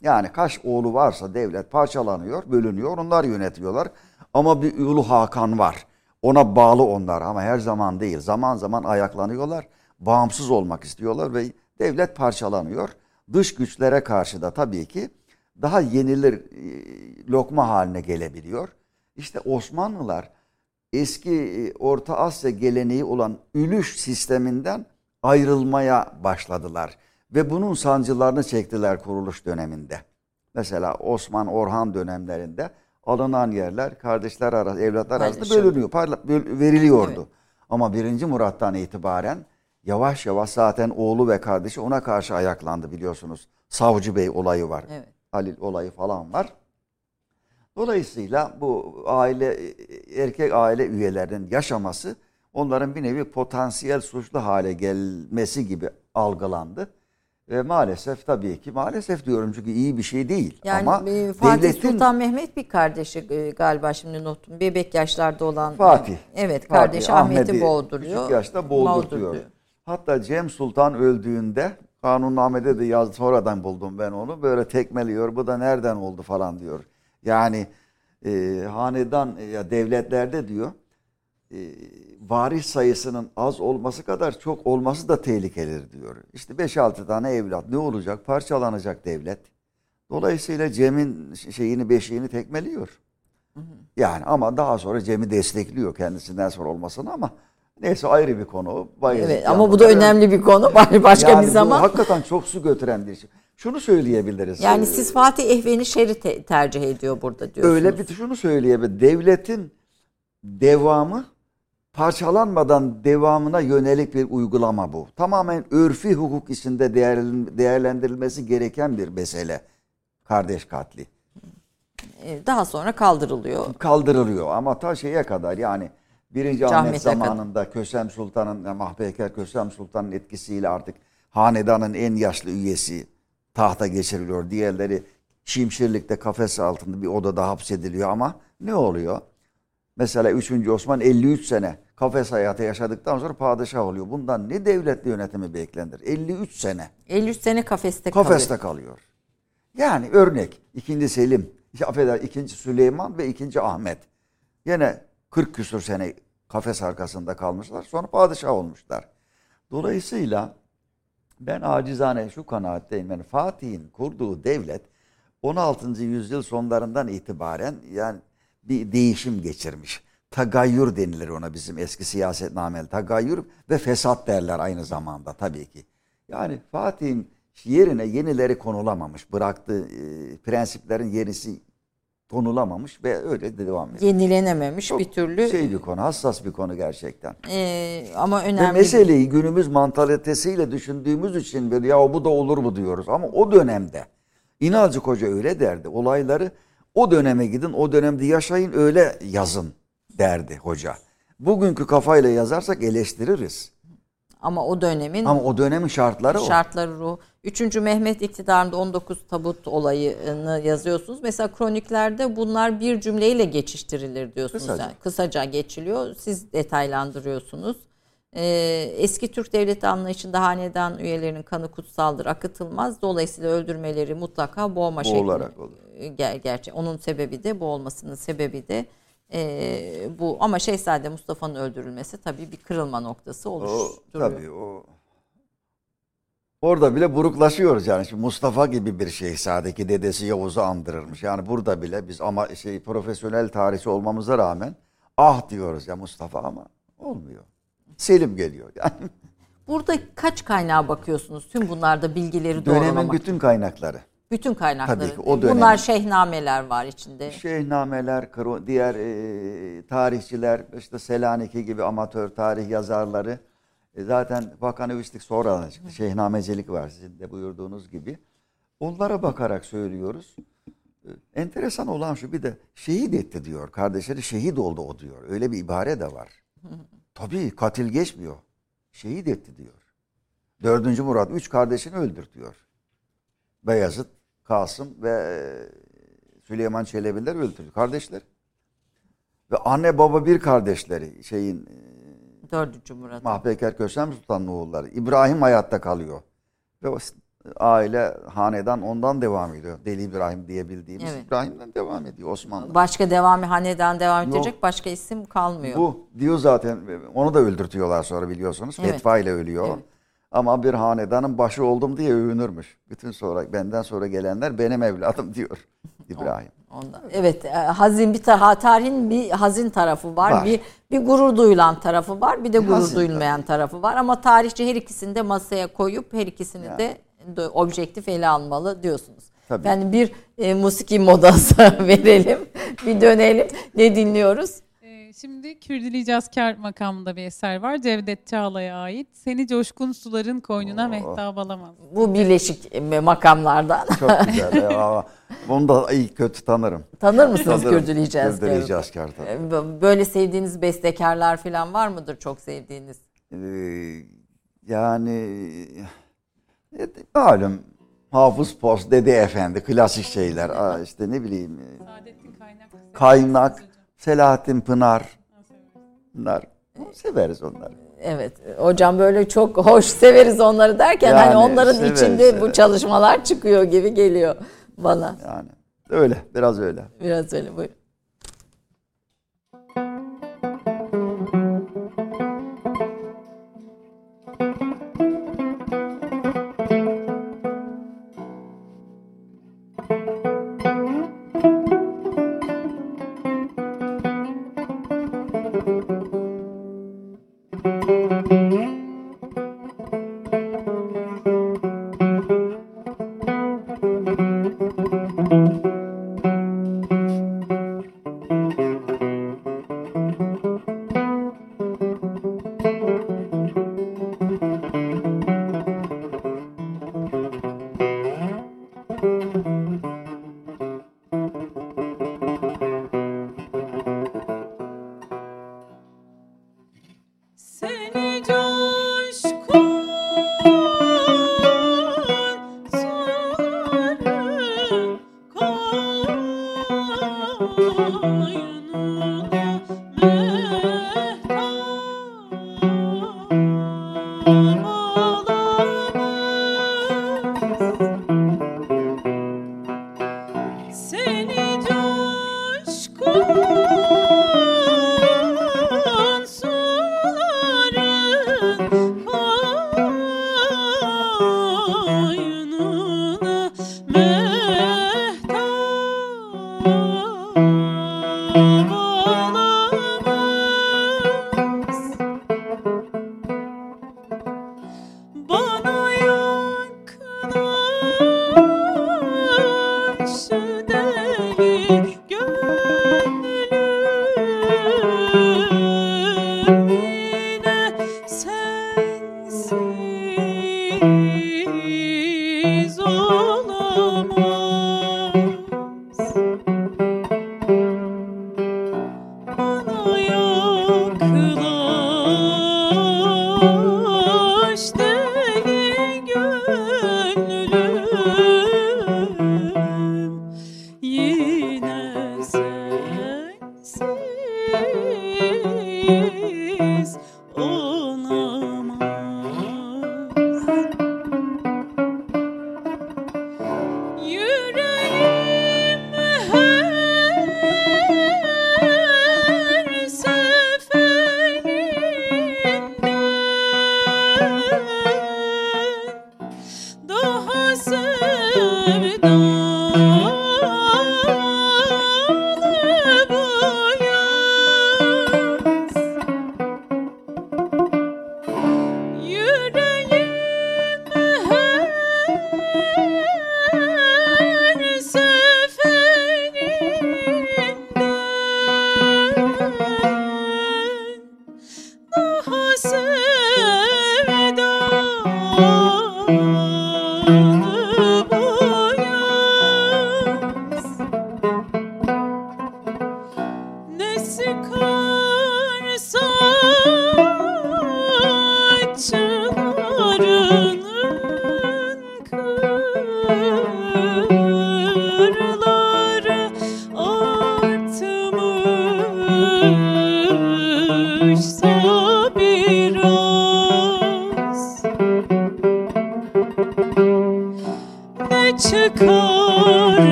Yani kaç oğlu varsa devlet parçalanıyor, bölünüyor, onlar yönetiyorlar. Ama bir Ulu Hakan var. Ona bağlı onlar ama her zaman değil. Zaman zaman ayaklanıyorlar, bağımsız olmak istiyorlar ve devlet parçalanıyor. Dış güçlere karşı da tabii ki daha yenilir lokma haline gelebiliyor. İşte Osmanlılar eski Orta Asya geleneği olan Ülüş sisteminden ayrılmaya başladılar. Ve bunun sancılarını çektiler kuruluş döneminde. Mesela Osman Orhan dönemlerinde alınan yerler kardeşler arası, evlatlar arasında Aynen. bölünüyor, parla, böl, veriliyordu. Evet. Ama birinci Murat'tan itibaren yavaş yavaş zaten oğlu ve kardeşi ona karşı ayaklandı biliyorsunuz. Savcı Bey olayı var. Evet. Halil olayı falan var. Dolayısıyla bu aile erkek aile üyelerinin yaşaması onların bir nevi potansiyel suçlu hale gelmesi gibi algılandı. Ve maalesef tabii ki maalesef diyorum çünkü iyi bir şey değil. Yani ama Fatih devletin... Sultan Mehmet bir kardeşi galiba, şimdi notum, bebek yaşlarda olan. Fatih. Evet, kardeşi Fatih, Ahmet'i Ahmet boğduruyor. Küçük yaşta boğduruyor. Hatta Cem Sultan öldüğünde Kanunname'de de yazdı, sonradan buldum ben onu. Böyle tekmeliyor, bu da nereden oldu falan diyor. Yani e, hanedan ya devletlerde diyor e, varis sayısının az olması kadar çok olması da tehlikelidir diyor. İşte beş altı tane evlat ne olacak? Parçalanacak devlet. Dolayısıyla Cem'in şeyini, beşiğini tekmeliyor. Hı hı. Yani ama daha sonra Cem'i destekliyor kendisinden sonra olmasını ama neyse ayrı bir konu. Evet, ama bu da önemli bir konu. Başka yani bir zaman. Bu hakikaten çok su götüren bir şey. Şunu söyleyebiliriz. Yani siz Fatih Ehven'i şer'i te- tercih ediyor burada diyorsunuz. Öyle bir şunu söyleyebiliriz. Devletin devamı parçalanmadan devamına yönelik bir uygulama bu. Tamamen örfi hukuk içinde değerlendirilmesi gereken bir mesele. Kardeş katli. Daha sonra kaldırılıyor. Kaldırılıyor ama ta şeye kadar yani Birinci Ahmet zamanında kadın. Kösem Sultan'ın, Mahpeyker Kösem Sultan'ın etkisiyle artık hanedanın en yaşlı üyesi tahta geçiriliyor. Diğerleri Şimşirlik'te kafes altında bir odada hapsediliyor ama ne oluyor? Mesela üçüncü Osman elli üç sene kafes hayatı yaşadıktan sonra padişah oluyor. Bundan ne devletli yönetimi beklenir? elli üç sene. elli üç sene kafeste, kafeste kalıyor. kalıyor. Yani örnek ikinci Selim, affeder ikinci Süleyman ve ikinci Ahmet. Yine kırk küsur sene kafes arkasında kalmışlar. Sonra padişah olmuşlar. Dolayısıyla ben acizane şu kanaatteyim. Yani Fatih'in kurduğu devlet on altıncı yüzyıl sonlarından itibaren yani bir değişim geçirmiş. Tagayyür denilir ona bizim eski siyasetnameli. Tagayyür ve fesat derler aynı zamanda tabii ki. Yani Fatih'in yerine yenileri konulamamış. Bıraktığı e, prensiplerin yenisi konulamamış ve öyle de devam ediyor. Yenilenememiş çok bir türlü. Şey bir konu, hassas bir konu gerçekten. Ee, ama önemli. Ve meseleyi günümüz mantalitesiyle düşündüğümüz için böyle ya bu da olur mu diyoruz. Ama o dönemde İnalcık Hoca öyle derdi. Olayları o döneme gidin, o dönemde yaşayın, öyle yazın derdi hoca. Bugünkü kafayla yazarsak eleştiririz. Ama o dönemin Ama o dönemin şartları şartları o. Üçüncü Mehmet iktidarında on dokuz tabut olayını yazıyorsunuz. Mesela kroniklerde bunlar bir cümleyle geçiştirilir diyorsunuz. Kısaca, yani kısaca geçiliyor. Siz detaylandırıyorsunuz. Ee, eski Türk devleti anlayışında hanedan üyelerinin kanı kutsaldır, akıtılmaz. Dolayısıyla öldürmeleri mutlaka boğma şeklinde. Ger- gerçi onun sebebi de bu olmasının sebebi de Ee, bu ama Şehzade Mustafa'nın öldürülmesi tabii bir kırılma noktası oluşturuyor. O, tabii o. Orada bile buruklaşıyoruz yani. Şimdi Mustafa gibi bir şehzade ki dedesi Yavuz'u andırırmış. Yani burada bile biz ama şey profesyonel tarihçi olmamıza rağmen ah diyoruz ya Mustafa ama olmuyor. Selim geliyor yani. Burada kaç kaynağa bakıyorsunuz? Tüm bunlarda bilgileri doğrulamak. Dönemin bütün kaynakları. Bütün kaynakları. Ki, o bunlar şehnameler var içinde. Şehnameler, diğer e, tarihçiler, işte Selanik'i gibi amatör tarih yazarları. E, zaten Bakanevişlik sonradan çıktı. Şehnamecilik var sizin de buyurduğunuz gibi. Onlara bakarak söylüyoruz. E, enteresan olan şu, bir de şehit etti diyor. Kardeşleri şehit oldu o diyor. Öyle bir ibare de var. Tabii katil geçmiyor. Şehit etti diyor. Dördüncü Murat üç kardeşini öldürtüyor. Beyazıt, Kasım ve Süleyman Çelebiler öldürüldü. Kardeşler. Ve anne baba bir kardeşleri şeyin Dördüncü Murat. Mahpeyker Kösem Sultan'ın oğulları. İbrahim hayatta kalıyor. Ve o aile hanedan ondan devam ediyor. Deli İbrahim diyebildiğimiz evet. İbrahim'den devam ediyor Osmanlı. Başka devamı hanedan devam edecek yok. Başka isim kalmıyor. Bu diyor zaten onu da öldürtüyorlar sonra biliyorsunuz. Evet. Fetva ile ölüyor. Evet. Ama bir hanedanın başı oldum diye övünürmüş. Bütün sonra benden sonra gelenler benim evladım diyor İbrahim. Ondan. Evet, hazin bir tara- tarihin bir hazin tarafı var, var. Bir bir gurur duyulan tarafı var, bir de gurur hazin duyulmayan tabii. tarafı var. Ama tarihçi her ikisini de masaya koyup her ikisini yani. de objektif ele almalı diyorsunuz. Tabii. Yani bir e, musiki modası verelim, bir dönelim. Ne dinliyoruz? Şimdi Kürdili Cazkar makamında bir eser var. Cevdet Çağla'ya ait. Seni coşkun suların koynuna Oo. mehtap alamaz. Bu birleşik makamlardan. Çok güzel. Ya. Bunu da iyi kötü tanırım. Tanır mısınız Kürdili Cazkar? Kürdili Cazkar tabii. Böyle sevdiğiniz bestekarlar falan var mıdır? Çok sevdiğiniz. Ee, yani malum Hafız Post, Dede Efendi, klasik şeyler. Aa, işte ne bileyim. Saadettin Kaynak. Kaynak. Selahattin Pınar. Bunlar severiz onları. Evet hocam, böyle çok hoş severiz onları derken yani, hani onların severiz, içinde severiz. Bu çalışmalar çıkıyor gibi geliyor bana. Yani öyle, biraz öyle. Biraz öyle, buyurun.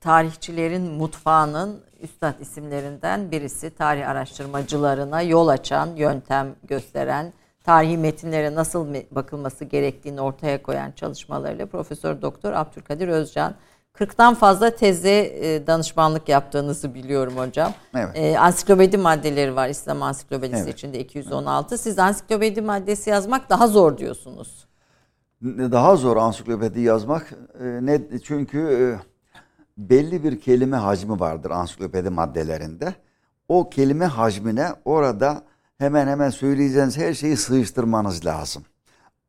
Tarihçilerin mutfağının üstad isimlerinden birisi, tarih araştırmacılarına yol açan, yöntem gösteren, tarihi metinlere nasıl bakılması gerektiğini ortaya koyan çalışmalarıyla Profesör Doktor Abdülkadir Özcan. kırktan fazla teze danışmanlık yaptığınızı biliyorum hocam. Evet. E, ansiklopedi maddeleri var İslam Ansiklopedisi, evet, içinde iki yüz on altı. Evet. Siz ansiklopedi maddesi yazmak daha zor diyorsunuz. Daha zor ansiklopedi yazmak. Ne, çünkü belli bir kelime hacmi vardır ansiklopedi maddelerinde. O kelime hacmine orada hemen hemen söyleyeceğiniz her şeyi sığıştırmanız lazım.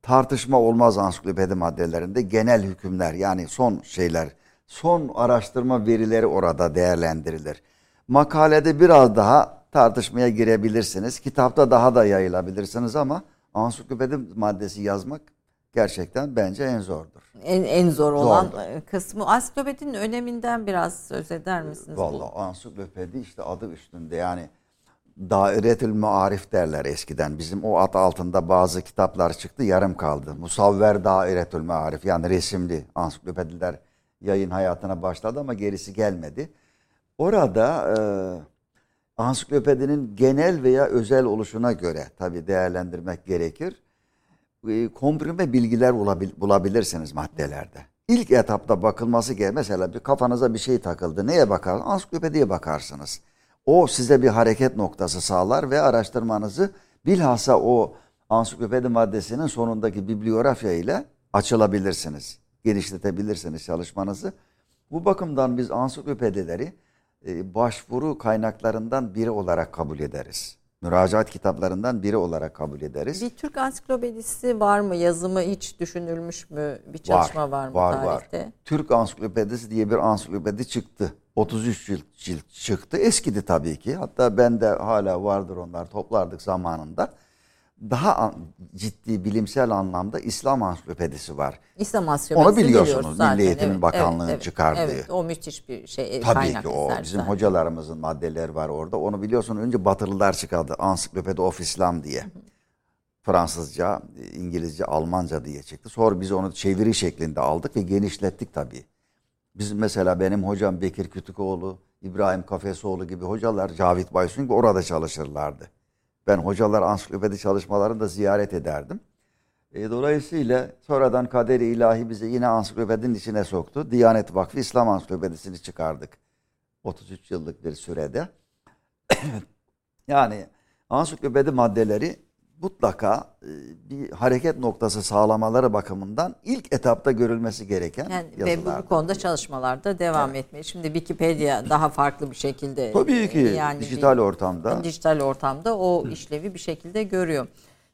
tartışma olmaz ansiklopedi maddelerinde. Genel hükümler, yani son şeyler, son araştırma verileri orada değerlendirilir. Makalede biraz daha tartışmaya girebilirsiniz. Kitapta daha da yayılabilirsiniz ama ansiklopedi maddesi yazmak gerçekten bence en zordur. En, en zor olan Zordur. kısmı. Ansiklopedinin öneminden biraz söz eder misiniz? Vallahi ansiklopedi işte adı üstünde, yani Dairetül Maarif derler eskiden. Bizim o ad altında bazı kitaplar çıktı, yarım kaldı. Musavver Dairetül Maarif, yani resimli ansiklopediler yayın hayatına başladı ama gerisi gelmedi. Orada e, ansiklopedinin genel veya özel oluşuna göre tabii değerlendirmek gerekir. E, komprime bilgiler bulabil- bulabilirsiniz maddelerde. İlk etapta bakılması gereken, mesela bir kafanıza bir şey takıldı. Neye bakarsınız? Ansiklopediye bakarsınız. O size bir hareket noktası sağlar ve araştırmanızı bilhassa o ansiklopedi maddesinin sonundaki bibliografya ile açılabilirsiniz. Genişletebilirsiniz çalışmanızı. Bu bakımdan biz ansiklopedileri e, başvuru kaynaklarından biri olarak kabul ederiz. Müracaat kitaplarından biri olarak kabul ederiz. Bir Türk ansiklopedisi var mı? Yazımı hiç düşünülmüş mü? Bir çalışma var, var mı var, tarihte? Var. Türk ansiklopedisi diye bir ansiklopedi çıktı. otuz üç cilt çıktı. Eskidi tabii ki. Hatta ben de hala vardır onlar. Toplardık zamanında. Daha ciddi bilimsel anlamda İslam ansiklopedisi var. İslam ansiklopedisi, onu biliyorsunuz. Zaten. Milli Eğitim evet, Bakanlığı'nın evet, çıkardığı. Evet, o müthiş bir şey. Tabii kaynak ki o. Bizim zaten hocalarımızın maddeleri var orada. Onu biliyorsunuz. Önce Batılılar çıkardı. Ansiklopedi of İslam diye. Hı hı. Fransızca, İngilizce, Almanca diye çıktı. Sonra biz onu çeviri şeklinde aldık ve genişlettik tabii. Biz mesela benim hocam Bekir Kütükoğlu, İbrahim Kafesoğlu gibi hocalar, Cavit Baysun gibi orada çalışırlardı. Ben hocalar ansiklopedi çalışmalarını da ziyaret ederdim. E, dolayısıyla sonradan kader-i ilahi bizi yine ansiklopedinin içine soktu. Diyanet Vakfı İslam Ansiklopedisini çıkardık. otuz üç yıllık bir sürede. Yani ansiklopedi maddeleri mutlaka bir hareket noktası sağlamaları bakımından ilk etapta görülmesi gereken yani yazılardır. Ve bu konuda çalışmalarda devam evet. etmeli. Şimdi Wikipedia daha farklı bir şekilde. Tabii ki yani dijital bir, ortamda. Dijital ortamda o işlevi bir şekilde görüyor.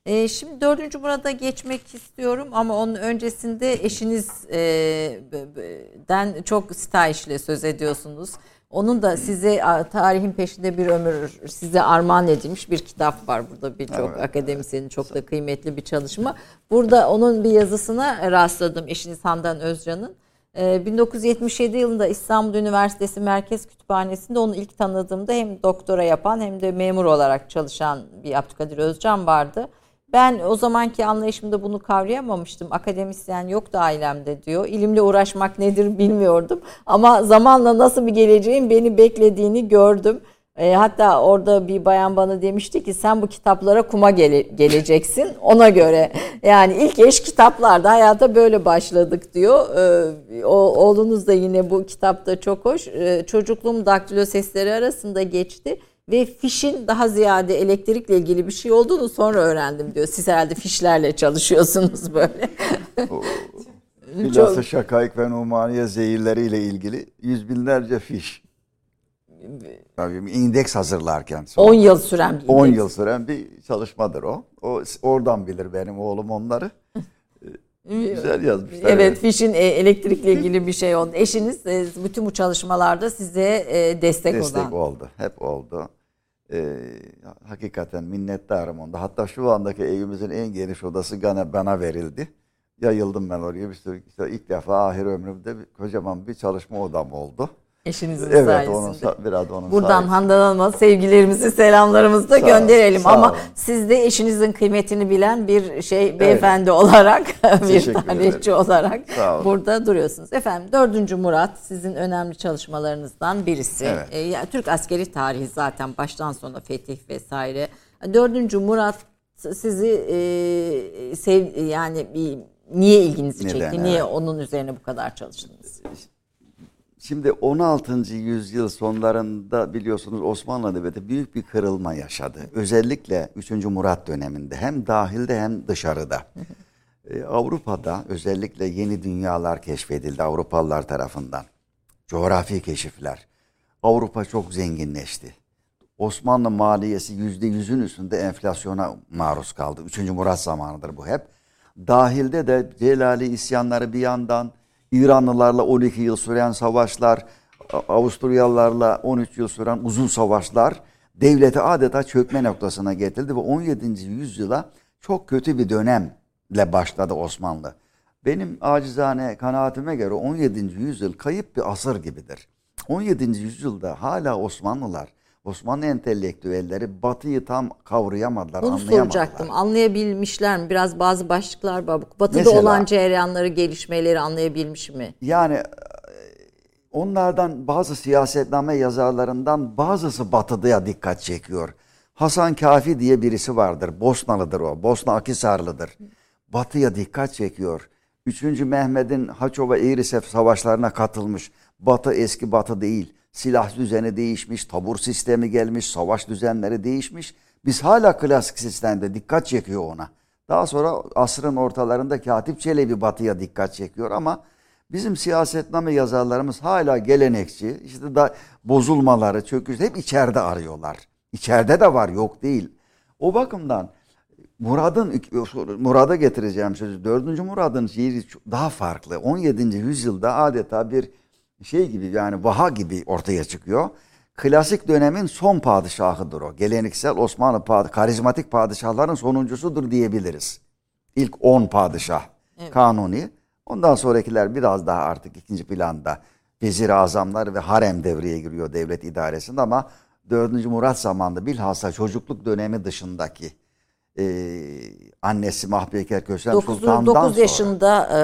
Ee, şimdi dördüncü Murat'a geçmek istiyorum ama onun öncesinde eşinizden çok sitayişle söz ediyorsunuz. Onun da size tarihin peşinde bir ömür size armağan edilmiş bir kitap var. Burada birçok evet, akademisyenin evet. çok da kıymetli bir çalışma. Burada onun bir yazısına rastladım, eşiniz Handan Özcan'ın. bin dokuz yüz yetmiş yedi yılında İstanbul Üniversitesi Merkez Kütüphanesi'nde onu ilk tanıdığımda hem doktora yapan hem de memur olarak çalışan bir Abdülkadir Özcan vardı. Ben o zamanki anlayışımda bunu kavrayamamıştım. Akademisyen yoktu ailemde diyor. İlimle uğraşmak nedir bilmiyordum. Ama zamanla nasıl bir geleceğin beni beklediğini gördüm. E, hatta orada bir bayan bana demişti ki sen bu kitaplara kuma gele- geleceksin ona göre. Yani ilk eş kitaplarda hayata böyle başladık diyor. E, o, oğlunuz da yine bu kitapta çok hoş. E, çocukluğum daktilo sesleri arasında geçti. Ve fişin daha ziyade elektrikle ilgili bir şey olduğunu sonra öğrendim diyor. Siz herhalde fişlerle çalışıyorsunuz böyle. Bilhassa Şakaiki ve Numaniye zehirleriyle ilgili yüz binlerce fiş. Tabii indeks hazırlarken. on yıl süren bir on yıl süren bir çalışmadır o. O oradan bilir benim oğlum onları. Güzel yazmışlar. Evet, evet, fişin elektrikle ilgili bir şey oldu. Eşiniz bütün bu çalışmalarda size destek, destek olan. oldu. Hep oldu. Ee, hakikaten minnettarım onda. Hatta şu andaki evimizin en geniş odası bana verildi. Yayıldım ben oraya. Bir sürü, işte ilk defa ahir ömrümde bir, kocaman bir çalışma odam oldu. Eşinizin evet, sayesinde. Onun, biraz onun Buradan sayesinde. Handan Hanım'a sevgilerimizi, selamlarımızı da sağ gönderelim. Sağ Ama olun. Siz de eşinizin kıymetini bilen bir şey beyefendi evet. olarak, bir tarihçi olarak burada duruyorsunuz. Efendim dördüncü Murat sizin önemli çalışmalarınızdan birisi. Evet. E, yani Türk askeri tarihi zaten baştan sona fetih vesaire. dördüncü Murat sizi e, sev, yani bir, niye ilginizi Neden, çekti? Evet. Niye onun üzerine bu kadar çalıştınız? Şimdi on altıncı yüzyıl sonlarında biliyorsunuz Osmanlı Devleti büyük bir kırılma yaşadı. Özellikle üçüncü Murat döneminde hem dahilde hem dışarıda. ee, Avrupa'da özellikle yeni dünyalar keşfedildi Avrupalılar tarafından. Coğrafi keşifler. Avrupa çok zenginleşti. Osmanlı maliyesi yüzde yüzün üstünde enflasyona maruz kaldı. üçüncü Murat zamanıdır bu hep. Dahilde de Celali isyanları bir yandan, İranlılarla on iki yıl süren savaşlar, Avusturyalılarla on üç yıl süren uzun savaşlar devleti adeta çökme noktasına getirdi ve on yedinci yüzyıla çok kötü bir dönemle başladı Osmanlı. Benim acizane kanaatime göre on yedinci yüzyıl kayıp bir asır gibidir. on yedinci yüzyılda hala Osmanlılar, Osmanlı entelektüelleri Batı'yı tam kavrayamadılar, bunu anlayamadılar. Bunu soracaktım. Anlayabilmişler mi? Biraz bazı başlıklar var. Batı'da mesela olan cereyanları, gelişmeleri anlayabilmiş mi? Yani onlardan bazı siyasetname yazarlarından bazısı Batı'ya dikkat çekiyor. Hasan Kafi diye birisi vardır. Bosnalıdır o. Bosna Akisarlıdır. Batı'ya dikkat çekiyor. Üçüncü Mehmet'in Haçova-Eğrisef savaşlarına katılmış. Batı eski Batı değil. Silah düzeni değişmiş, tabur sistemi gelmiş, savaş düzenleri değişmiş. Biz hala klasik sistemde, dikkat çekiyor ona. Daha sonra asrın ortalarında Katip Çelebi Batı'ya dikkat çekiyor ama bizim siyasetname yazarlarımız hala gelenekçi. İşte da bozulmaları, çöküş hep içeride arıyorlar. İçeride de var, yok değil. O bakımdan Murad'ın Murad'a getireceğim sözü. dördüncü Murad'ın şiiri daha farklı. on yedinci yüzyılda adeta bir şey gibi, yani vaha gibi ortaya çıkıyor. Klasik dönemin son padişahıdır o. Geleneksel Osmanlı padişah, karizmatik padişahların sonuncusudur diyebiliriz. İlk on padişah, evet. Kanuni. Ondan sonrakiler biraz daha artık ikinci planda. Vezir-i azamlar ve harem devreye giriyor devlet idaresinde ama dördüncü Murat zamanında bilhassa çocukluk dönemi dışındaki e, annesi Mahpeyker Kösem Sultan'dan sonra. dokuz yaşında e,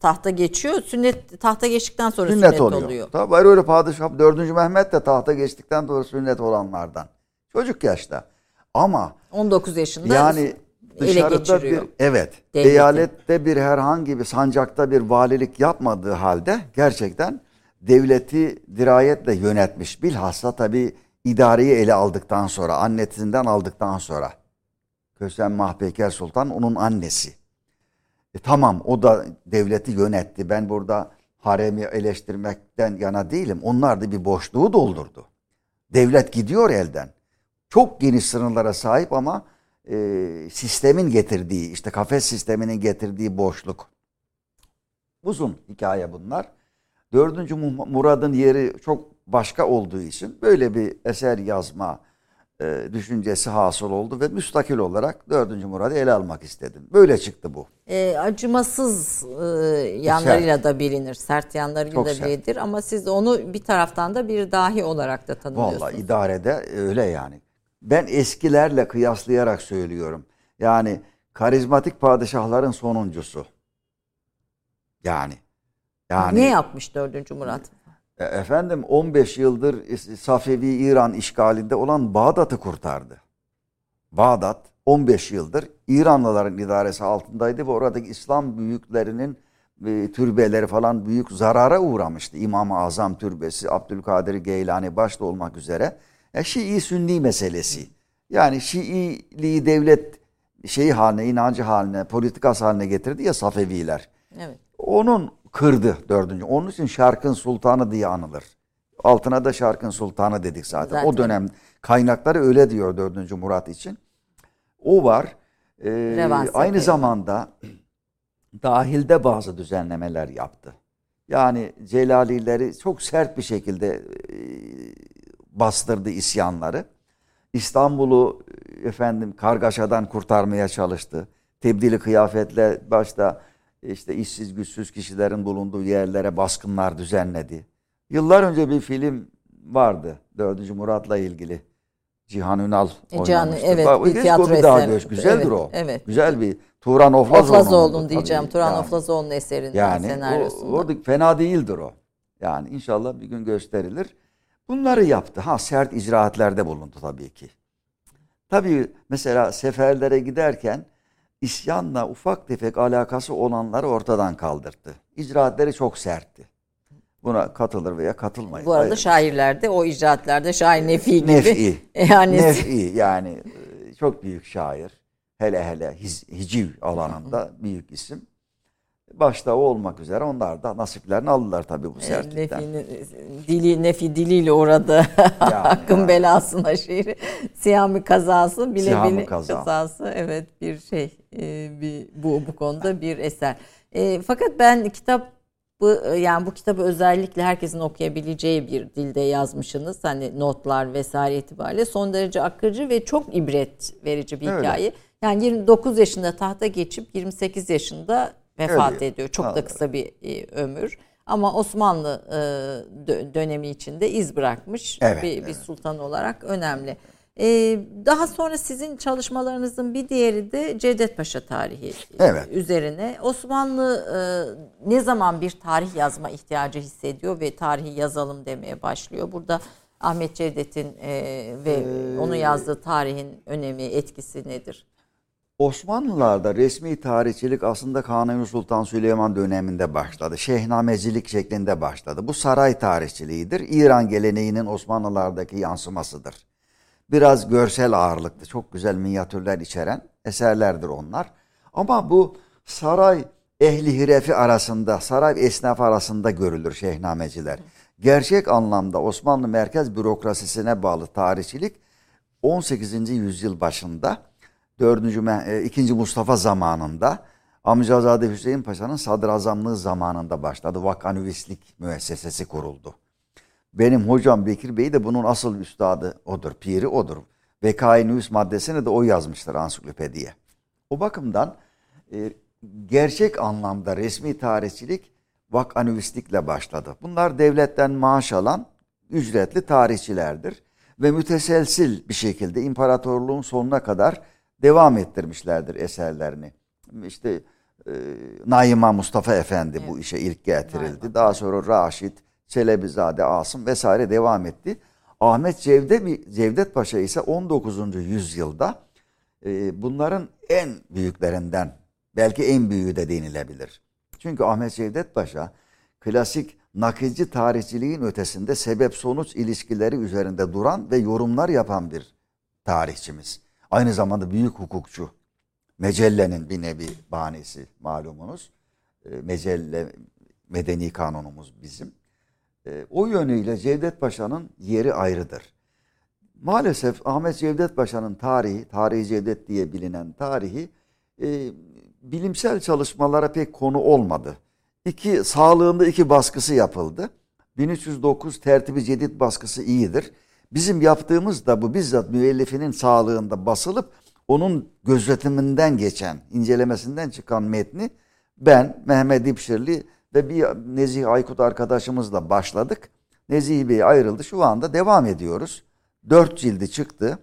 tahta geçiyor. Sünnet, tahta geçtikten sonra sünnet, sünnet oluyor. oluyor. Tabii öyle padişah. dördüncü Mehmet de tahta geçtikten sonra sünnet olanlardan. Çocuk yaşta. Ama on dokuz yaşında yani dışarıda bir, evet, devletin, eyalette bir herhangi bir sancakta bir valilik yapmadığı halde gerçekten devleti dirayetle yönetmiş. Bilhassa tabii idareyi ele aldıktan sonra, annesinden aldıktan sonra. Kösem Mahpeyker Sultan onun annesi. E tamam, o da devleti yönetti. Ben burada haremi eleştirmekten yana değilim. Onlar da bir boşluğu doldurdu. Devlet gidiyor elden. Çok geniş sınırlara sahip ama e, sistemin getirdiği, işte kafes sisteminin getirdiği boşluk. Uzun hikaye bunlar. Dördüncü Murad'ın yeri çok başka olduğu için böyle bir eser yazma düşüncesi hasıl oldu ve müstakil olarak dördüncü Murad'ı ele almak istedim. Böyle çıktı bu. E, acımasız e, yanlarıyla sert da bilinir. Sert yanlarıyla çok da bilinir. Sert. Ama siz onu bir taraftan da bir dahi olarak da tanımlıyorsunuz. Vallahi idarede öyle yani. Ben eskilerle kıyaslayarak söylüyorum. Yani karizmatik padişahların sonuncusu. Yani. yani ne yapmış dördüncü Murat? Efendim on beş yıldır Safevi İran işgalinde olan Bağdat'ı kurtardı. Bağdat on beş yıldır İranlıların idaresi altındaydı ve oradaki İslam büyüklerinin e, türbeleri falan büyük zarara uğramıştı. İmam-ı Azam türbesi, Abdülkadir Geylani başta olmak üzere. E, Şii-Sünni meselesi. Yani Şiiliği devlet şeyi haline, inancı haline, politikası haline getirdi ya Safeviler. Evet. Onun kırdı dördüncü. Onun için Şarkın Sultanı diye anılır. Altına da Şarkın Sultanı dedik zaten. zaten. O dönem kaynakları öyle diyor dördüncü Murat için. O var. Ee, aynı evet. zamanda dahilde bazı düzenlemeler yaptı. Yani Celalileri çok sert bir şekilde bastırdı isyanları. İstanbul'u efendim kargaşadan kurtarmaya çalıştı. Tebdili kıyafetle başta İşte işsiz güçsüz kişilerin bulunduğu yerlere baskınlar düzenledi. Yıllar önce bir film vardı dördüncü Murat'la ilgili. Cihan Ünal e, oynamıştı. Evet, bak, bir tiyatro eseri. Güzeldir evet, o. Evet. Güzel bir Turan Oflazoğlu'nun diyeceğim. Tabii. Turan yani, Oflazoğlu'nun eserinden yani, senaryosunda. Orada fena değildir o. Yani inşallah bir gün gösterilir. Bunları yaptı. Ha, sert icraatlerde bulundu tabii ki. Tabii mesela seferlere giderken İsyanla ufak tefek alakası olanları ortadan kaldırdı. İcraatleri çok sertti. Buna katılır veya katılmayın. Bu arada hayır, şairlerde, o icraatlerde şair Nefi gibi. Nefi. Yani, Nefi yani çok büyük şair. Hele hele hic- hiciv alanında büyük isim. Başta o olmak üzere onlar da nasiplerini aldılar tabii bu sertlikten. E, dili, nefi diliyle uğradı. Yani, Hakkın yani. belasına şiiri. Siyami kazası, Bilebilin kazası. Evet, bir şey. E, bir, bu bu konuda bir eser. E, fakat ben kitap Bu, yani bu kitabı özellikle herkesin okuyabileceği bir dilde yazmışsınız. Hani notlar vesaire itibariyle son derece akıcı ve çok ibret verici bir Öyle. hikaye. Yani yirmi dokuz yaşında tahta geçip yirmi sekiz yaşında vefat Öyle. ediyor. Çok Öyle. da kısa bir ömür. Ama Osmanlı dönemi içinde iz bırakmış evet, bir, evet. bir sultan olarak önemli. Daha sonra sizin çalışmalarınızın bir diğeri de Cevdet Paşa tarihi evet. üzerine. Osmanlı ne zaman bir tarih yazma ihtiyacı hissediyor ve tarihi yazalım demeye başlıyor? Burada Ahmet Cevdet'in ve ee, onu yazdığı tarihin önemi, etkisi nedir? Osmanlılarda resmi tarihçilik aslında Kanuni Sultan Süleyman döneminde başladı. Şehnamecilik şeklinde başladı. Bu saray tarihçiliğidir. İran geleneğinin Osmanlılardaki yansımasıdır. Biraz görsel ağırlıklı, çok güzel minyatürler içeren eserlerdir onlar. Ama bu saray ehli hirefi arasında, saray esnafı arasında görülür şehnameciler. Gerçek anlamda Osmanlı merkez bürokrasisine bağlı tarihçilik on sekizinci yüzyıl başında, ikinci Mustafa zamanında, Amcazade Hüseyin Paşa'nın sadrazamlığı zamanında başladı. Vakanüvislik müessesesi kuruldu. Benim hocam Bekir Bey de bunun asıl üstadı odur, piri odur. Vekai Nüvis maddesini de o yazmıştır ansiklopediye. O bakımdan e, gerçek anlamda resmi tarihçilik vakanüvislikle başladı. Bunlar devletten maaş alan ücretli tarihçilerdir. Ve müteselsil bir şekilde imparatorluğun sonuna kadar devam ettirmişlerdir eserlerini. İşte e, Naima Mustafa Efendi evet. bu işe ilk getirildi. Naima. Daha sonra Raşit, Çelebizade, Asım vesaire devam etti. Ahmet Cevdet, Cevdet Paşa ise on dokuzuncu yüzyılda e, bunların en büyüklerinden, belki en büyüğü de denilebilir. Çünkü Ahmet Cevdet Paşa klasik nakilci tarihçiliğin ötesinde sebep-sonuç ilişkileri üzerinde duran ve yorumlar yapan bir tarihçimiz. Aynı zamanda büyük hukukçu. Mecelle'nin bir nevi banisi malumunuz. E, Mecelle medeni kanunumuz bizim. O yönüyle Cevdet Paşa'nın yeri ayrıdır. Maalesef Ahmet Cevdet Paşa'nın tarihi, Tarihi Cevdet diye bilinen tarihi e, bilimsel çalışmalara pek konu olmadı. İki, sağlığında iki baskısı yapıldı. bin üç yüz dokuz tertibi cedid baskısı iyidir. Bizim yaptığımız da bu bizzat müellifinin sağlığında basılıp onun gözetiminden geçen, incelemesinden çıkan metni ben, Mehmet İpşirli ve bir Nezih Aykut arkadaşımızla başladık. Nezih Bey ayrıldı. Şu anda devam ediyoruz. Dört cildi çıktı.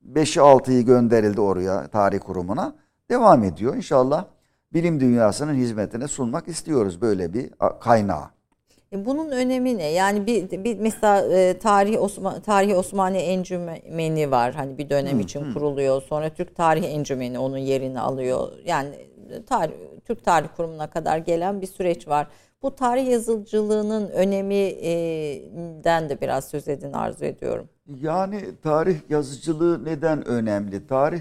Beşi altıyı gönderildi oraya, tarih kurumuna. Devam ediyor. İnşallah bilim dünyasının hizmetine sunmak istiyoruz böyle bir kaynağı. Bunun önemi ne? Yani bir, bir mesela tarih Osman, Tarihi Osmanlı Encümeni var. Hani bir dönem hmm, için hmm. kuruluyor. Sonra Türk Tarih Encümeni onun yerini alıyor. Yani tarih Türk Tarih Kurumu'na kadar gelen bir süreç var. Bu tarih yazıcılığının öneminden de biraz söz edin arzu ediyorum. Yani tarih yazıcılığı neden önemli? Tarih,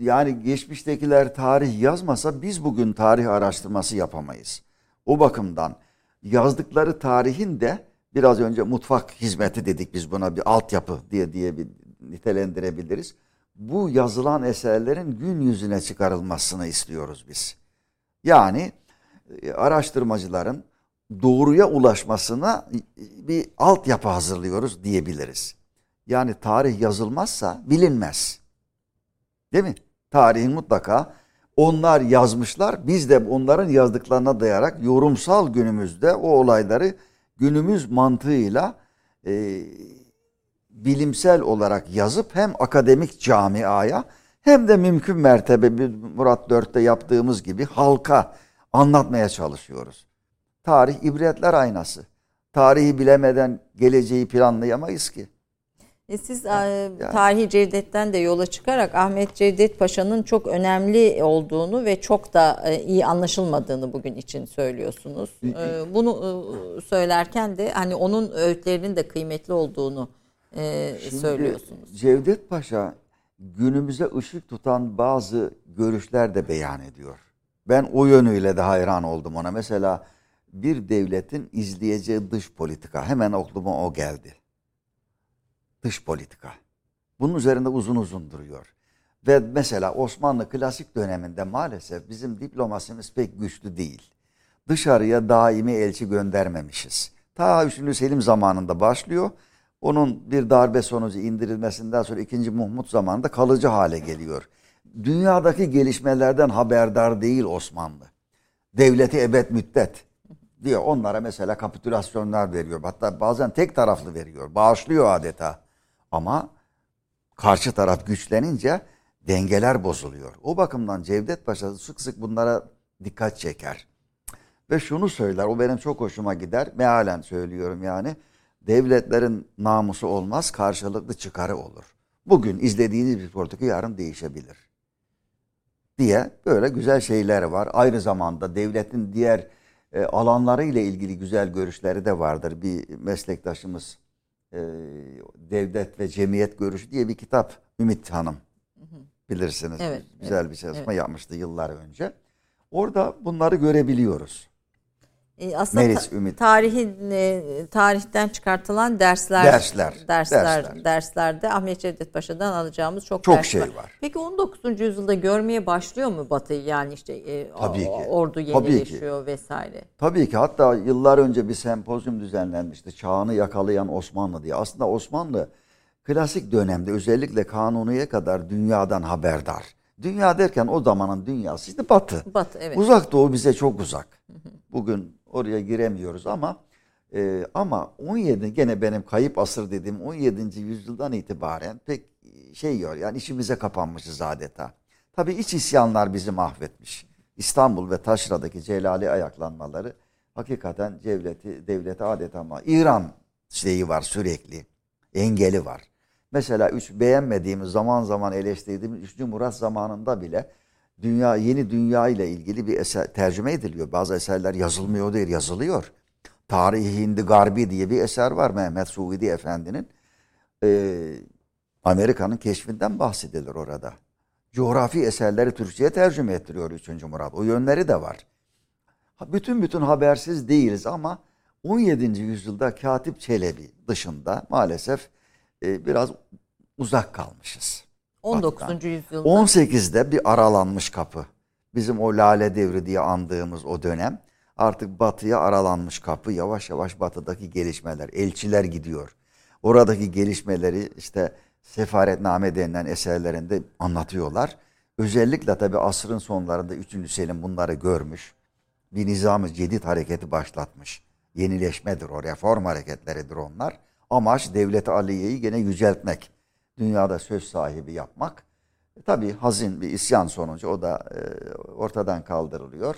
yani geçmiştekiler tarih yazmasa biz bugün tarih araştırması yapamayız. O bakımdan yazdıkları tarihin de biraz önce mutfak hizmeti dedik biz buna, bir altyapı diye diye bir nitelendirebiliriz. Bu yazılan eserlerin gün yüzüne çıkarılmasını istiyoruz biz. Yani araştırmacıların doğruya ulaşmasına bir altyapı hazırlıyoruz diyebiliriz. Yani tarih yazılmazsa bilinmez. Değil mi? Tarihin mutlaka onlar yazmışlar, biz de onların yazdıklarına dayarak yorumsal günümüzde o olayları günümüz mantığıyla e, bilimsel olarak yazıp hem akademik camiaya hem de mümkün mertebe Murat dörtte yaptığımız gibi halka anlatmaya çalışıyoruz. Tarih ibretler aynası. Tarihi bilemeden geleceği planlayamayız ki. E siz yani. Tarihi Cevdet'ten de yola çıkarak Ahmet Cevdet Paşa'nın çok önemli olduğunu ve çok da iyi anlaşılmadığını bugün için söylüyorsunuz. Bunu söylerken de hani onun öğütlerinin de kıymetli olduğunu Ee, söylüyorsunuz. Cevdet Paşa günümüze ışık tutan bazı görüşler de beyan ediyor. Ben o yönüyle de hayran oldum ona. Mesela bir devletin izleyeceği dış politika. Hemen aklıma o geldi. Dış politika. Bunun üzerinde uzun uzun duruyor. Ve mesela Osmanlı klasik döneminde maalesef bizim diplomasimiz pek güçlü değil. Dışarıya daimi elçi göndermemişiz. Ta Üçüncü Selim zamanında başlıyor. Onun bir darbe sonucu indirilmesinden sonra ikinci Mahmut zamanında kalıcı hale geliyor. Dünyadaki gelişmelerden haberdar değil Osmanlı. Devleti ebed müddet diye onlara mesela kapitülasyonlar veriyor. Hatta bazen tek taraflı veriyor. Bağışlıyor adeta. Ama karşı taraf güçlenince dengeler bozuluyor. O bakımdan Cevdet Paşa sık sık bunlara dikkat çeker. Ve şunu söyler, o benim çok hoşuma gider. Mealen söylüyorum yani. Devletlerin namusu olmaz, karşılıklı çıkarı olur. Bugün izlediğiniz bir politika yarın değişebilir diye böyle güzel şeyler var. Aynı zamanda devletin diğer e, alanları ile ilgili güzel görüşleri de vardır. Bir meslektaşımız e, Devlet ve Cemiyet Görüşü diye bir kitap, Ümit Hanım bilirsiniz. Evet, güzel evet, bir çalışma evet. yapmıştı yıllar önce. Orada bunları görebiliyoruz. E aslında Meris, Ümit. Tarihin, tarihten çıkartılan dersler, dersler, dersler, dersler, derslerde Ahmet Cevdet Paşa'dan alacağımız çok, çok ders şey var. var. Peki on dokuzuncu yüzyılda görmeye başlıyor mu Batı'yı? Yani işte e, Tabii o, ki. ordu yenileşiyor Tabii vesaire. Ki. Tabii ki. Hatta yıllar önce bir sempozyum düzenlenmişti. Çağını yakalayan Osmanlı diye. Aslında Osmanlı klasik dönemde özellikle Kanuni'ye kadar dünyadan haberdar. Dünya derken o zamanın dünyasıydı Batı. Batı evet. Uzak Doğu bize çok uzak. Bugün oraya giremiyoruz ama e, ama on yedi gene benim kayıp asır dediğim on yedinci yüzyıldan itibaren pek şey yor yani içimize kapanmışız adeta. Tabii iç isyanlar bizi mahvetmiş. İstanbul ve Taşra'daki Celali ayaklanmaları hakikaten devleti devlete adeta ama İran şeyi var sürekli. Engeli var. Mesela üç beğenmediğimiz zaman zaman eleştirdiğimiz Üçüncü Murat zamanında bile dünya yeni dünya ile ilgili bir eser tercüme ediliyor. Bazı eserler yazılmıyor değil, yazılıyor. Tarihi Hindi Garbi diye bir eser var Mehmet Suvidi Efendi'nin. Ee, Amerika'nın keşfinden bahsedilir orada. Coğrafi eserleri Türkçe'ye tercüme ettiriyor Üçüncü Murat. O yönleri de var. Bütün bütün habersiz değiliz ama on yedinci yüzyılda Katip Çelebi dışında maalesef biraz uzak kalmışız. on dokuzuncu Batı'dan. Yüzyılda. on sekizde bir aralanmış kapı. Bizim o Lale Devri diye andığımız o dönem. Artık Batı'ya aralanmış kapı. Yavaş yavaş Batı'daki gelişmeler. Elçiler gidiyor. Oradaki gelişmeleri işte Sefaretname denilen eserlerinde anlatıyorlar. Özellikle tabii asrın sonlarında Üçüncü Selim bunları görmüş. Bir Nizam-ı Cedid hareketi başlatmış. Yenileşmedir o, reform hareketleridir onlar. Amaç Devlet-i Aliye'yi gene yüceltmek. Dünyada söz sahibi yapmak. E, tabii hazin bir isyan sonucu o da e, ortadan kaldırılıyor.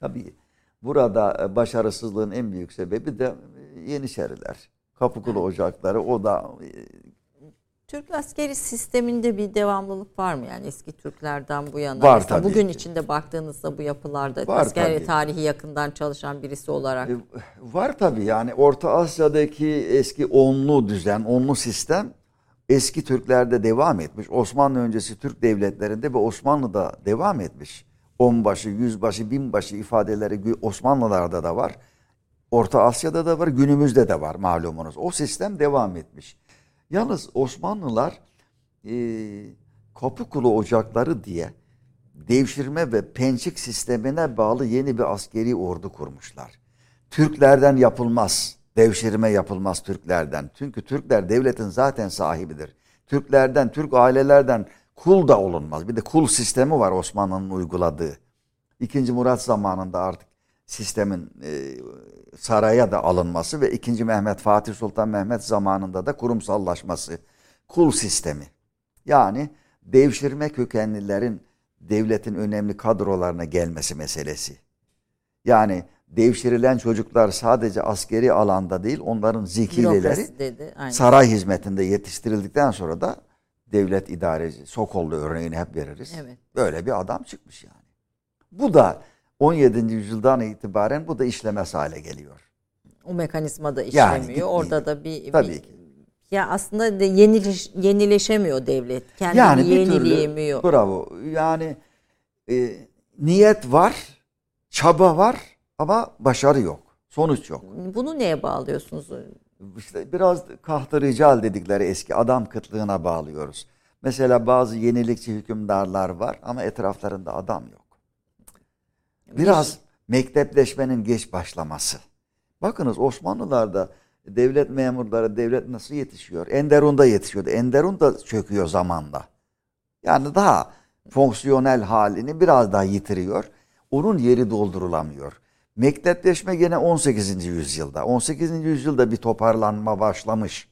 Tabii burada başarısızlığın en büyük sebebi de Yeniçeriler. Kapıkulu ocakları o da... E, Türk askeri sisteminde bir devamlılık var mı? Yani eski Türklerden bu yana. Var tabii. Bugün ki. içinde baktığınızda bu yapılarda var askeri tabii. tarihi yakından çalışan birisi olarak. Var tabii yani Orta Asya'daki eski onlu düzen, onlu sistem eski Türklerde devam etmiş. Osmanlı öncesi Türk devletlerinde ve Osmanlı'da devam etmiş. Onbaşı, yüzbaşı, binbaşı ifadeleri Osmanlılarda da var. Orta Asya'da da var, günümüzde de var malumunuz. O sistem devam etmiş. Yalnız Osmanlılar e, Kapıkulu Ocakları diye devşirme ve pençik sistemine bağlı yeni bir askeri ordu kurmuşlar. Türklerden yapılmaz, devşirme yapılmaz Türklerden. Çünkü Türkler devletin zaten sahibidir. Türklerden, Türk ailelerden kul da olunmaz. Bir de kul sistemi var Osmanlı'nın uyguladığı. İkinci Murat zamanında artık sistemin e, saraya da alınması ve ikinci Mehmet Fatih Sultan Mehmet zamanında da kurumsallaşması. Kul sistemi. Yani devşirme kökenlilerin devletin önemli kadrolarına gelmesi meselesi. Yani devşirilen çocuklar sadece askeri alanda değil onların zikirleri dedi, saray hizmetinde yetiştirildikten sonra da devlet idaresi. Sokollu örneğini hep veririz. Evet. Böyle bir adam çıkmış yani. Bu da on yedinci yüzyıldan itibaren bu da işlemez hale geliyor. O mekanizma da işlemiyor. Yani gitmiyor. Orada da bir, Tabii bir ki. ya aslında de yenileş, yenileşemiyor devlet. Kendini yani yenileyemiyor. Yani bir türlü bravo. Yani e, niyet var, çaba var ama başarı yok. Sonuç yok. Bunu neye bağlıyorsunuz? İşte biraz kahtı rical dedikleri eski adam kıtlığına bağlıyoruz. Mesela bazı yenilikçi hükümdarlar var ama etraflarında adam yok. Biraz mektepleşmenin geç başlaması. Bakınız Osmanlılar'da devlet memurları, devlet nasıl yetişiyor? Enderun'da yetişiyordu. Enderun da çöküyor zamanla. Yani daha fonksiyonel halini biraz daha yitiriyor. Onun yeri doldurulamıyor. Mektepleşme gene on sekizinci yüzyılda. on sekizinci yüzyılda bir toparlanma başlamış.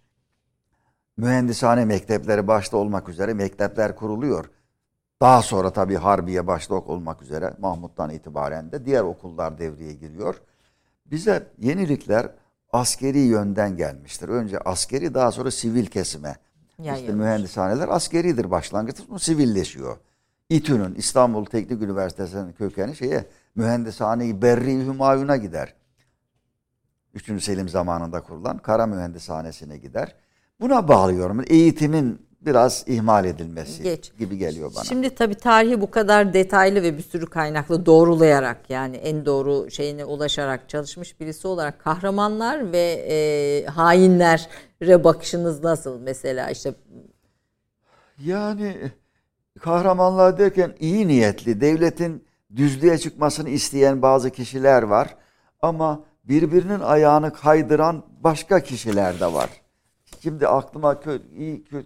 Mühendishane mektepleri başta olmak üzere mektepler kuruluyor. Daha sonra tabii Harbiye başta olmak üzere Mahmut'tan itibaren de diğer okullar devreye giriyor. Bize yenilikler askeri yönden gelmiştir. Önce askeri, daha sonra sivil kesime. Yani işte mühendishaneler askeridir başlangıçta, sonra sivilleşiyor. İTÜ'nün, İstanbul Teknik Üniversitesi'nin kökeni şeye, Mühendishane-i Berri-i Hümayun'a gider. Üçüncü Selim zamanında kurulan Kara Mühendishanesi'ne gider. Buna bağlıyorum. Eğitimin biraz ihmal edilmesi Geç. gibi geliyor bana. Şimdi tabii tarihi bu kadar detaylı ve bir sürü kaynakla doğrulayarak, yani en doğru şeyine ulaşarak çalışmış birisi olarak kahramanlar ve e, hainlere bakışınız nasıl mesela? İşte yani kahramanlar derken iyi niyetli, devletin düzlüğe çıkmasını isteyen bazı kişiler var ama birbirinin ayağını kaydıran başka kişiler de var. Şimdi aklıma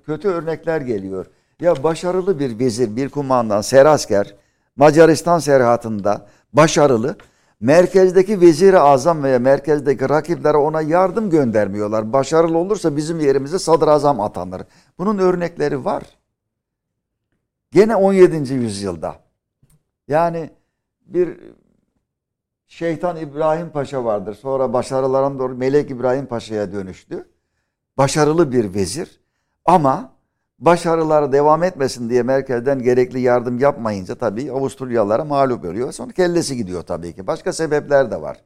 kötü örnekler geliyor. Ya başarılı bir vezir, bir kumandan, serasker, Macaristan seyahatında başarılı. Merkezdeki vezir-i azam veya merkezdeki rakiplere ona yardım göndermiyorlar. Başarılı olursa bizim yerimize sadrazam atanır. Bunun örnekleri var. Gene on yedinci yüzyılda. Yani bir şeytan İbrahim Paşa vardır. Sonra başarılarına doğru Melek İbrahim Paşa'ya dönüştü. Başarılı bir vezir ama başarıları devam etmesin diye merkezden gerekli yardım yapmayınca tabii Avusturyalara mağlup oluyor. Sonra kellesi gidiyor tabii ki. Başka sebepler de var.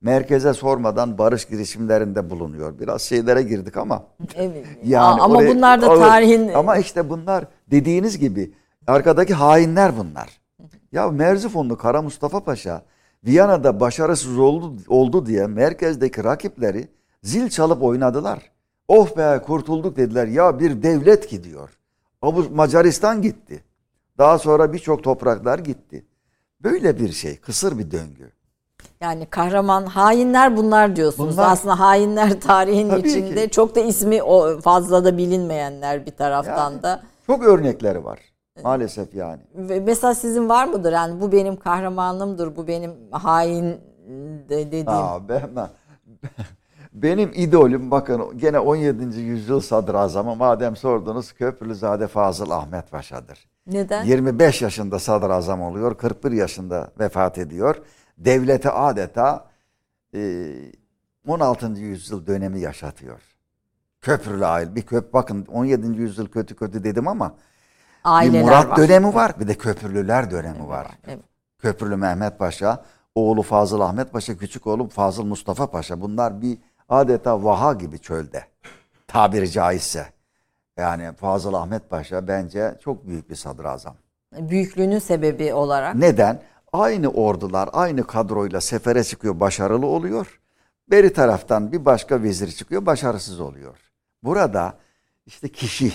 Merkeze sormadan barış girişimlerinde bulunuyor. Biraz şeylere girdik ama. Evet. Yani Aa, ama oraya, bunlar da tarihin... Ama işte bunlar dediğiniz gibi arkadaki hainler bunlar. Ya Merzifonlu Kara Mustafa Paşa Viyana'da başarısız oldu, oldu diye merkezdeki rakipleri zil çalıp oynadılar. Oh be kurtulduk dediler. Ya bir devlet gidiyor. Macaristan gitti. Daha sonra birçok topraklar gitti. Böyle bir şey. Kısır bir döngü. Yani kahraman, hainler bunlar diyorsunuz. Bunlar, aslında hainler tarihin içinde. Ki. Çok da ismi o fazla da bilinmeyenler bir taraftan yani, da. Çok örnekleri var. Maalesef yani. Mesela sizin var mıdır? Yani bu benim kahramanımdır. Bu benim hain dediğim. Aa, ben... Benim idolüm bakın gene on yedinci yüzyıl sadrazamı madem sordunuz Köprülüzade Fazıl Ahmet Paşa'dır. Neden? yirmi beş yaşında sadrazam oluyor, kırk bir yaşında vefat ediyor. Devleti adeta on altıncı yüzyıl dönemi yaşatıyor. Köprülü aile, bir köp bakın on yedinci yüzyıl kötü kötü dedim ama aileler bir Murat var. Dönemi var, bir de Köprülüler dönemi evet, var. Evet. Köprülü Mehmet Paşa, oğlu Fazıl Ahmet Paşa, küçük oğlum Fazıl Mustafa Paşa, bunlar bir adeta vaha gibi çölde, tabiri caizse. Yani Fazıl Ahmet Paşa bence çok büyük bir sadrazam. Büyüklüğünün sebebi olarak? Neden? Aynı ordular, aynı kadroyla sefere çıkıyor, başarılı oluyor. Beri taraftan bir başka vezir çıkıyor, başarısız oluyor. Burada işte kişi,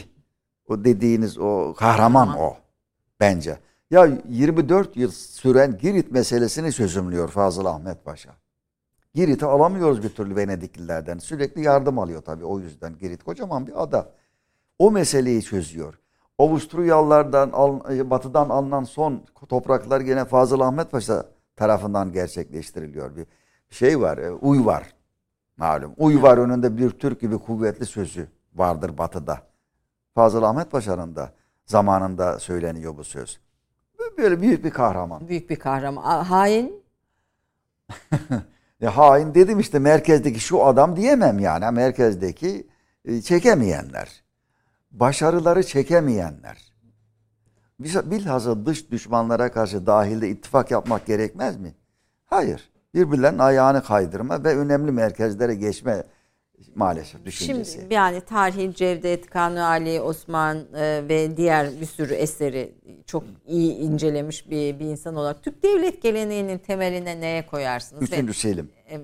o dediğiniz o kahraman Aha. o bence. Ya yirmi dört yıl süren Girit meselesini çözümlüyor Fazıl Ahmet Paşa. Girit'i alamıyoruz bir türlü Venediklilerden. Sürekli yardım alıyor tabii o yüzden. Girit kocaman bir ada. O meseleyi çözüyor. Avusturyalılardan, batıdan alınan son topraklar gene Fazıl Ahmet Paşa tarafından gerçekleştiriliyor. Bir şey var, uy var. Malum. Uy var önünde bir Türk gibi kuvvetli sözü vardır batıda. Fazıl Ahmet Paşa'nın da zamanında söyleniyor bu söz. Böyle büyük bir kahraman. Büyük bir kahraman. Hain? Ya hain dedim işte merkezdeki şu adam diyemem yani. Merkezdeki çekemeyenler. Başarıları çekemeyenler. Bilhassa dış düşmanlara karşı dahilde ittifak yapmak gerekmez mi? Hayır. Birbirlerinin ayağını kaydırma ve önemli merkezlere geçme maalesef düşüncesi. Şimdi yani Tarihi Cevdet, Kanuni Ali Osman e, ve diğer bir sürü eseri çok iyi incelemiş bir, bir insan olarak Türk devlet geleneğinin temeline neye koyarsınız? Üçüncü Selim. E,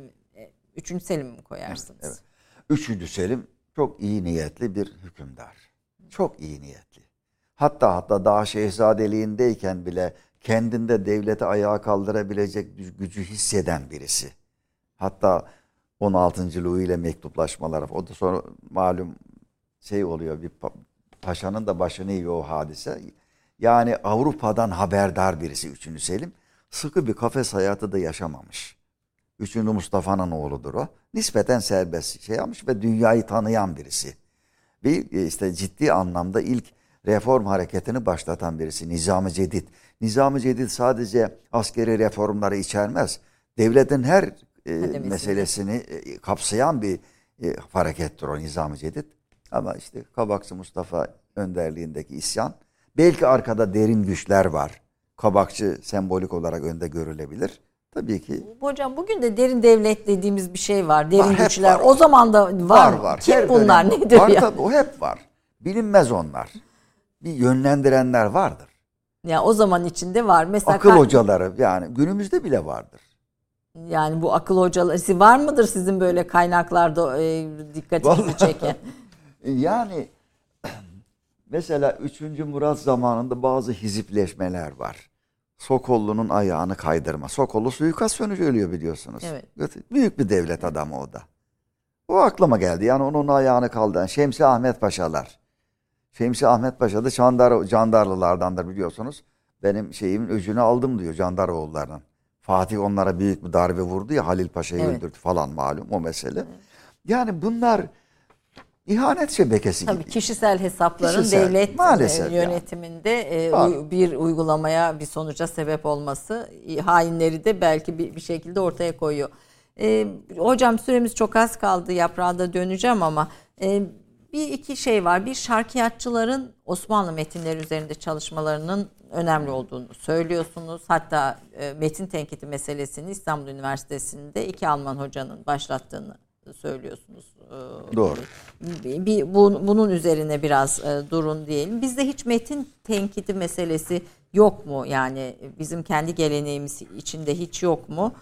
e, Üçüncü Selim mi koyarsınız? Evet, evet. Üçüncü Selim çok iyi niyetli bir hükümdar. Çok iyi niyetli. Hatta hatta daha şehzadeliğindeyken bile kendinde devleti ayağa kaldırabilecek bir gücü hisseden birisi. Hatta on altıncı Louis ile mektuplaşmalar. O da sonra malum şey oluyor, bir pa- paşanın da başını yiyor o hadise. Yani Avrupa'dan haberdar birisi üçüncü Selim. Sıkı bir kafes hayatı da yaşamamış. üçüncü Mustafa'nın oğludur o. Nispeten serbest şey yapmış ve dünyayı tanıyan birisi. Ve işte ciddi anlamda ilk reform hareketini başlatan birisi. Nizam-ı Cedid. Nizam-ı Cedid sadece askeri reformları içermez. Devletin her E, meselesini e, kapsayan bir e, harekettir o Nizam-ı Cedid. Ama işte Kabakçı Mustafa önderliğindeki isyan. Belki arkada derin güçler var. Kabakçı sembolik olarak önde görülebilir. Tabii ki. Hocam bugün de derin devlet dediğimiz bir şey var. Derin var, güçler. Var. O zaman da var. var, var. Kim her bunlar dönem, nedir var, ya? Tabii, o hep var. Bilinmez onlar. Bir yönlendirenler vardır. Ya yani o zaman içinde var. Mesela akıl hocaları yani günümüzde bile vardır. Yani bu akıl hocaları var mıdır sizin böyle kaynaklarda e, dikkatinizi çeken? Yani mesela üçüncü Murat zamanında bazı hizipleşmeler var. Sokollu'nun ayağını kaydırma. Sokollu suikast sonucu ölüyor biliyorsunuz. Evet. Büyük bir devlet adamı o da. O aklıma geldi. Yani onun ayağını kaldıran Şemsi Ahmet Paşalar. Şemsi Ahmet Paşa da Çandar, Candarlılardandır biliyorsunuz. Benim şeyimin öcünü aldım diyor Candaroğullarının. Fatih onlara büyük bir darbe vurdu ya, Halil Paşa'yı evet. öldürdü falan, malum o mesele. Evet. Yani bunlar ihanet şebekesi Tabii gibi. Kişisel hesapların kişisel, devlet maalesef yönetiminde yani. bir uygulamaya, bir sonuca sebep olması hainleri de belki bir şekilde ortaya koyuyor. Ee, hocam süremiz çok az kaldı, yaprağa da döneceğim ama e, bir iki şey var. Bir, şarkiyatçıların Osmanlı metinleri üzerinde çalışmalarının önemli olduğunu söylüyorsunuz. Hatta metin tenkidi meselesini İstanbul Üniversitesi'nde iki Alman hocanın başlattığını söylüyorsunuz. Doğru. Bir, bu, bunun üzerine biraz durun diyelim. Bizde hiç metin tenkidi meselesi yok mu? Yani bizim kendi geleneğimiz içinde hiç yok mu?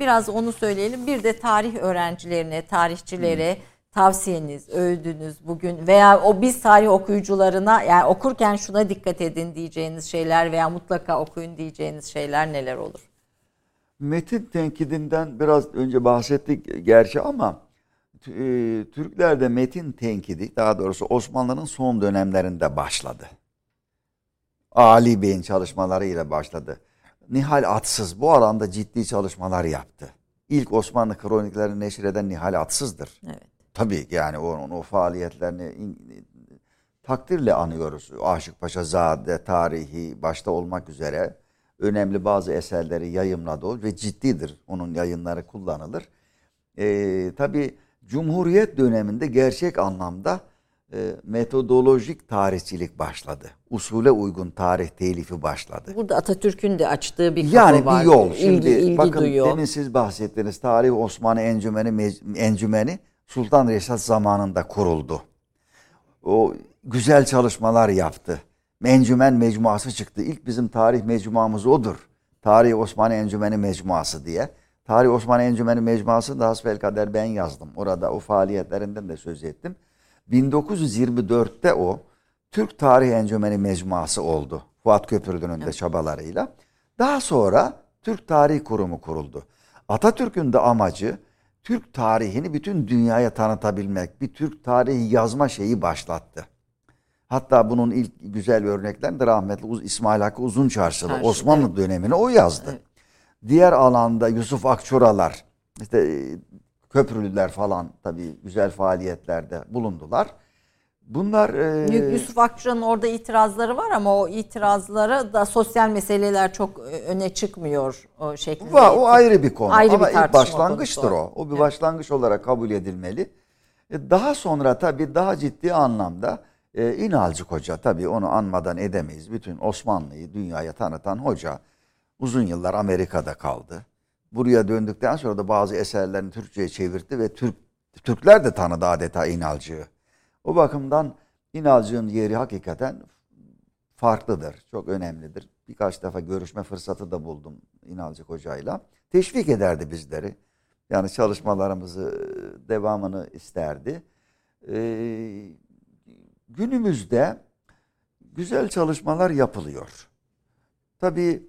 Biraz onu söyleyelim. Bir de tarih öğrencilerine, tarihçilere hmm. tavsiyeniz, öğüdünüz bugün veya o biz tarih okuyucularına, yani okurken şuna dikkat edin diyeceğiniz şeyler veya mutlaka okuyun diyeceğiniz şeyler neler olur? Metin tenkidinden biraz önce bahsettik gerçi ama e, Türklerde metin tenkidi, daha doğrusu Osmanlı'nın son dönemlerinde başladı. Ali Bey'in çalışmalarıyla başladı. Nihal Atsız bu alanda ciddi çalışmalar yaptı. İlk Osmanlı kroniklerini neşreden Nihal Atsız'dır. Evet. Tabii yani onun o faaliyetlerini takdirle anıyoruz. Aşık Paşazade tarihi başta olmak üzere önemli bazı eserleri yayımladı ve ciddidir. Onun yayınları kullanılır. Ee, tabii Cumhuriyet döneminde gerçek anlamda e, metodolojik tarihçilik başladı. Usule uygun tarih telifi başladı. Burada Atatürk'ün de açtığı bir kapı yani var. Yani bir yol. İlgi, Şimdi ilgi bakın duyuyor. Demin siz bahsettiniz Tarih-i Osmanlı Encümeni, Encümeni Sultan Reşat zamanında kuruldu. O güzel çalışmalar yaptı. Encümen mecmuası çıktı. İlk bizim tarih mecmuamız odur. Tarih-i Osmanlı Encümeni Mecmuası diye. Tarih-i Osmanlı Encümeni Mecmuası da hasbelkader ben yazdım. Orada o faaliyetlerinden de söz ettim. bin dokuz yüz yirmi dörtte o Türk Tarih Encümeni Mecmuası oldu. Fuat Köprülü'nün de çabalarıyla. Daha sonra Türk Tarih Kurumu kuruldu. Atatürk'ün de amacı Türk tarihini bütün dünyaya tanıtabilmek, bir Türk tarihi yazma şeyi başlattı. Hatta bunun ilk güzel örneklerini de rahmetli İsmail Hakkı Uzunçarşılı Çarşı, Osmanlı evet. dönemini o yazdı. Evet. Diğer alanda Yusuf Akçuralar, işte Köprülüler falan tabii güzel faaliyetlerde bulundular. Bunlar e... Yusuf Akçura'nın orada itirazları var ama o itirazlara da sosyal meseleler çok öne çıkmıyor o şekilde. Va, o ayrı bir konu ayrı ama bir ilk başlangıçtır o. O bir evet. başlangıç olarak kabul edilmeli. Daha sonra tabii daha ciddi anlamda e, İnalcık Hoca, tabii onu anmadan edemeyiz. Bütün Osmanlı'yı dünyaya tanıtan hoca uzun yıllar Amerika'da kaldı. Buraya döndükten sonra da bazı eserlerini Türkçe'ye çevirdi ve Türk Türkler de tanıdı adeta İnalcık'ı. O bakımdan İnalcık'ın yeri hakikaten farklıdır. Çok önemlidir. Birkaç defa görüşme fırsatı da buldum İnalcık hocayla. Teşvik ederdi bizleri. Yani çalışmalarımızı devamını isterdi. Ee, günümüzde güzel çalışmalar yapılıyor. Tabii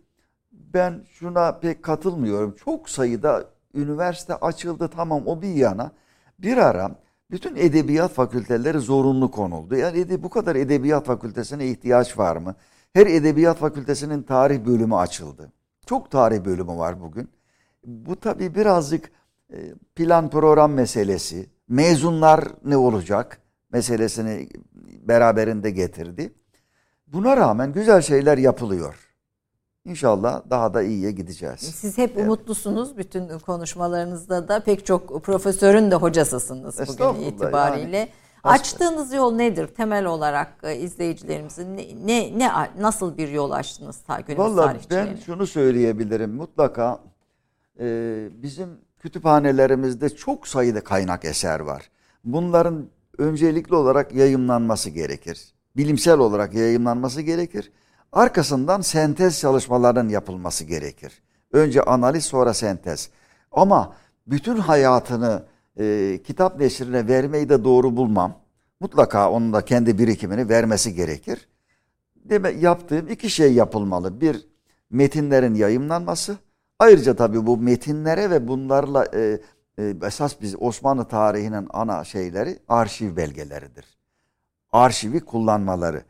ben şuna pek katılmıyorum. Çok sayıda üniversite açıldı, tamam, o bir yana. Bir ara bütün edebiyat fakülteleri zorunlu konuldu. Yani bu kadar edebiyat fakültesine ihtiyaç var mı? Her edebiyat fakültesinin tarih bölümü açıldı. Çok tarih bölümü var bugün. Bu tabii birazcık plan program meselesi, mezunlar ne olacak meselesini beraberinde getirdi. Buna rağmen güzel şeyler yapılıyor. İnşallah daha da iyiye gideceğiz. Siz hep evet. umutlusunuz. Bütün konuşmalarınızda da pek çok profesörün de hocasısınız bugün itibariyle. Yani, açtığınız yol nedir? Temel olarak izleyicilerimizin ne, ne, ne nasıl bir yol açtınız günümüz tarihçilerine? Vallahi ben şunu söyleyebilirim. Mutlaka e, bizim kütüphanelerimizde çok sayıda kaynak eser var. Bunların öncelikli olarak yayımlanması gerekir. Bilimsel olarak yayımlanması gerekir. Arkasından sentez çalışmalarının yapılması gerekir. Önce analiz, sonra sentez. Ama bütün hayatını e, kitap neşrine vermeyi de doğru bulmam. Mutlaka onun da kendi birikimini vermesi gerekir. Demek yaptığım iki şey yapılmalı. Bir, metinlerin yayımlanması. Ayrıca tabii bu metinlere ve bunlarla e, e, esas biz Osmanlı tarihinin ana şeyleri arşiv belgeleridir. Arşivi kullanmaları.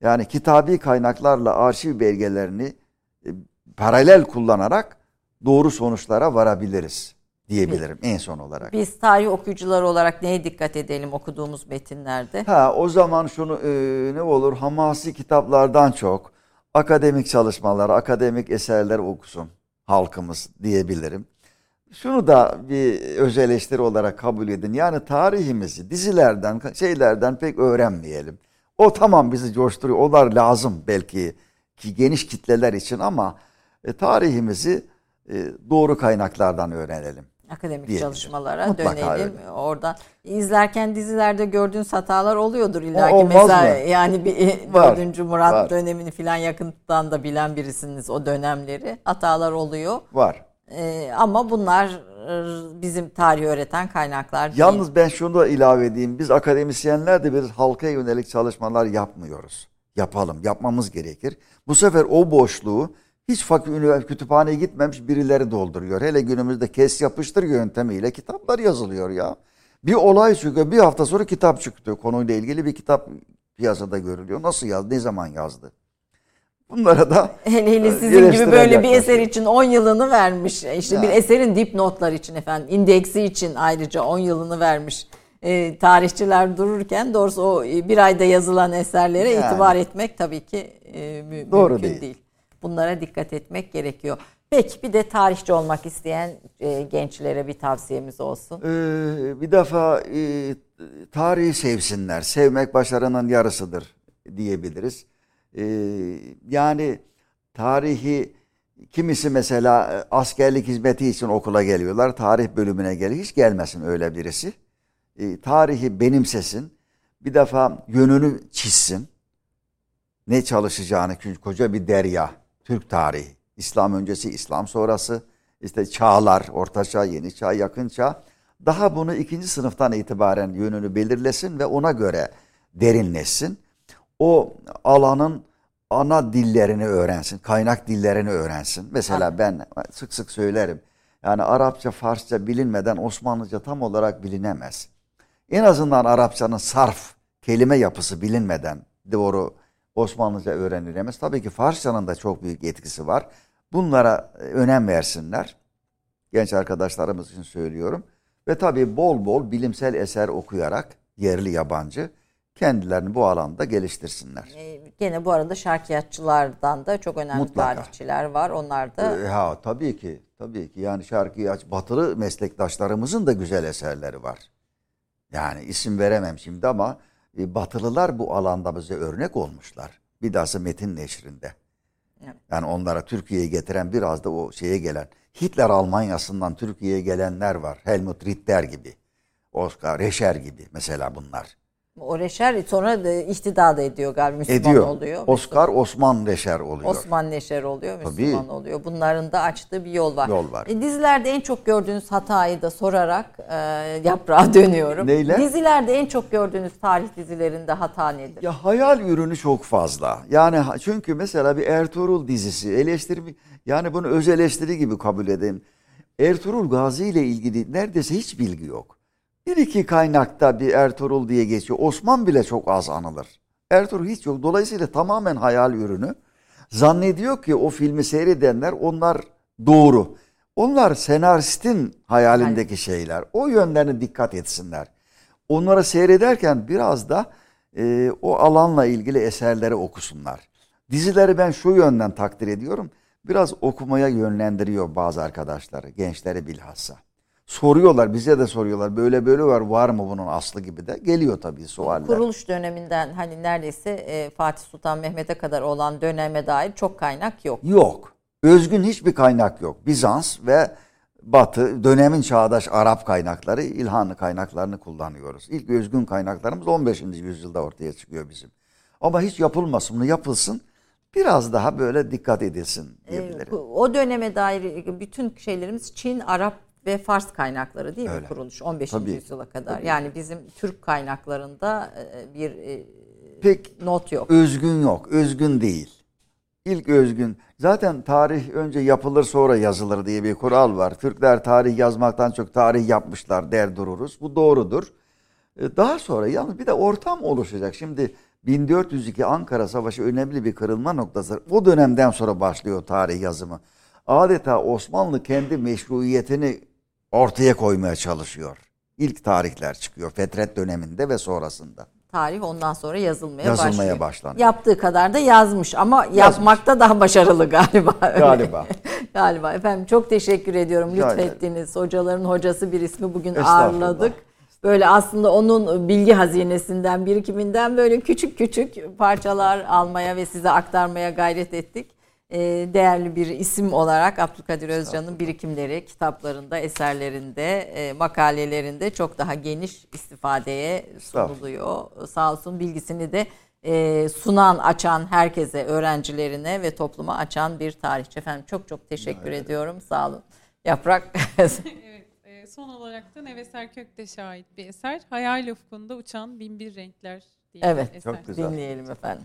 Yani kitabi kaynaklarla arşiv belgelerini e, paralel kullanarak doğru sonuçlara varabiliriz diyebilirim biz, en son olarak. Biz tarih okuyucuları olarak neye dikkat edelim okuduğumuz metinlerde? Ha, o zaman şunu e, ne olur, hamasi kitaplardan çok akademik çalışmalar, akademik eserler okusun halkımız diyebilirim. Şunu da bir öz eleştiri olarak kabul edin. Yani tarihimizi dizilerden, şeylerden pek öğrenmeyelim. O tamam bizi coşturuyor. Onlar lazım belki ki geniş kitleler için ama e, tarihimizi e, doğru kaynaklardan öğrenelim. Akademik diyelim. Çalışmalara mutlaka dönelim öyle. Orada. İzlerken dizilerde gördüğünüz hatalar oluyordur illa ki mesela mı? Yani bir var, dördüncü Murat var. Dönemini falan yakından da bilen birisiniz, o dönemleri. Hatalar oluyor. Var. E, ama bunlar bizim tarih öğreten kaynaklar değil. Yalnız ben şunu da ilave edeyim. Biz akademisyenler de biraz halka yönelik çalışmalar yapmıyoruz. Yapalım, yapmamız gerekir. Bu sefer o boşluğu hiç fakülte kütüphaneye gitmemiş birileri dolduruyor. Hele günümüzde kes yapıştır yöntemiyle kitaplar yazılıyor ya. Bir olay çıkıyor, bir hafta sonra kitap çıktı. Konuyla ilgili bir kitap piyasada görülüyor. Nasıl yazdı, ne zaman yazdı? Bunlara da hele hele sizin gibi böyle bir eser için on yılını vermiş. İşte yani. Bir eserin dipnotlar için efendim, indeksi için ayrıca on yılını vermiş. E, tarihçiler dururken doğrusu o bir ayda yazılan eserlere yani. itibar etmek tabii ki e, mü- Doğru mümkün değil. değil. Bunlara dikkat etmek gerekiyor. Peki bir de tarihçi olmak isteyen e, gençlere bir tavsiyemiz olsun. Ee, bir defa e, tarihi sevsinler. Sevmek başarının yarısıdır diyebiliriz. Ee, yani tarihi kimisi mesela askerlik hizmeti için okula geliyorlar, tarih bölümüne geliyor. Hiç gelmesin öyle birisi. Ee, tarihi benimsesin. Bir defa yönünü çizsin. Ne çalışacağını, çünkü koca bir derya. Türk tarihi. İslam öncesi, İslam sonrası. İşte çağlar, Orta Çağ, Yeni Çağ, Yakın Çağ. Daha bunu ikinci sınıftan itibaren yönünü belirlesin ve ona göre derinleşsin. O alanın ana dillerini öğrensin, kaynak dillerini öğrensin. Mesela ben sık sık söylerim. Yani Arapça, Farsça bilinmeden Osmanlıca tam olarak bilinemez. En azından Arapçanın sarf, kelime yapısı bilinmeden doğru Osmanlıca öğrenilemez. Tabii ki Farsçanın da çok büyük etkisi var. Bunlara önem versinler. Genç arkadaşlarımız için söylüyorum. Ve tabii bol bol bilimsel eser okuyarak, yerli yabancı, kendilerini bu alanda geliştirsinler. Ee, gene bu arada şarkiyatçılardan da çok önemli mutlaka tarihçiler var. Onlar da e, ha tabii ki. Tabii ki. Yani şarkiyatçı batılı meslektaşlarımızın da güzel eserleri var. Yani isim veremem şimdi ama e, batılılar bu alanda bize örnek olmuşlar. Bilhassa metin neşrinde. Evet. Yani onlara Türkiye'ye getiren biraz da o şeye gelen Hitler Almanya'sından Türkiye'ye gelenler var. Helmut Ritter gibi. Oscar, Reşer gibi mesela bunlar. O Reşer sonra da ihtida da ediyor galiba, Müslüman ediyor. Oluyor. Oscar Müslüman. Osman Reşer oluyor. Osman Reşer oluyor, Müslüman Tabii. oluyor. Bunların da açtığı bir yol var. Yol var. E, dizilerde en çok gördüğünüz hatayı da sorarak e, yaprağa dönüyorum. Neyle? Dizilerde en çok gördüğünüz tarih dizilerinde hata nedir? Ya hayal ürünü çok fazla. Yani çünkü mesela bir Ertuğrul dizisi eleştiri, yani bunu öz eleştiri gibi kabul edeyim. Ertuğrul Gazi ile ilgili neredeyse hiç bilgi yok. Bir iki kaynakta bir Ertuğrul diye geçiyor. Osman bile çok az anılır. Ertuğrul hiç yok. Dolayısıyla tamamen hayal ürünü. Zannediyor ki o filmi seyredenler onlar doğru. Onlar senaristin hayalindeki şeyler. O yönlerine dikkat etsinler. Onlara seyrederken biraz da e, o alanla ilgili eserleri okusunlar. Dizileri ben şu yönden takdir ediyorum. Biraz okumaya yönlendiriyor bazı arkadaşları, gençleri bilhassa. Soruyorlar, bize de soruyorlar. Böyle böyle var, var mı bunun aslı gibi de. Geliyor tabii sualler. Kuruluş döneminden hani neredeyse e, Fatih Sultan Mehmet'e kadar olan döneme dair çok kaynak yok. Yok. Özgün hiçbir kaynak yok. Bizans ve Batı, dönemin çağdaş Arap kaynakları, İlhanlı kaynaklarını kullanıyoruz. İlk özgün kaynaklarımız on beşinci yüzyılda ortaya çıkıyor bizim. Ama hiç yapılmasın, bunu yapılsın. Biraz daha böyle dikkat edilsin diyebilirim. E, o döneme dair bütün şeylerimiz Çin, Arap ve Fars kaynakları değil mi? Öyle. Kuruluş on beşinci Tabii. yüzyıla kadar. Tabii. Yani bizim Türk kaynaklarında bir pek not yok. Özgün yok. Özgün değil. İlk özgün. Zaten tarih önce yapılır sonra yazılır diye bir kural var. Türkler tarih yazmaktan çok tarih yapmışlar der dururuz. Bu doğrudur. Daha sonra yalnız bir de ortam oluşacak. Şimdi bin dört yüz iki Ankara Savaşı önemli bir kırılma noktası. O dönemden sonra başlıyor tarih yazımı. Adeta Osmanlı kendi meşruiyetini ortaya koymaya çalışıyor. İlk tarihler çıkıyor Fetret döneminde ve sonrasında. Tarih ondan sonra yazılmaya, yazılmaya başlıyor. Yaptığı kadar da yazmış ama yazmış. Yapmakta daha başarılı galiba. Galiba. Galiba. Efendim çok teşekkür ediyorum. Lütfettiniz. Hocaların hocası bir ismi bugün ağırladık. Böyle aslında onun bilgi hazinesinden, birikiminden böyle küçük küçük parçalar almaya ve size aktarmaya gayret ettik. Değerli bir isim olarak Abdülkadir Özcan'ın birikimleri, kitaplarında, eserlerinde, makalelerinde çok daha geniş istifadeye sunuluyor. Sağ olsun, bilgisini de sunan, açan herkese, öğrencilerine ve topluma açan bir tarihçi. Efendim çok çok teşekkür evet. ediyorum. Sağ olun. Yaprak. Evet, son olarak da Neveser Kökteş'e ait bir eser. Hayal ufkunda uçan binbir renkler diye evet, bir eser. Evet, çok güzel. Dinleyelim efendim.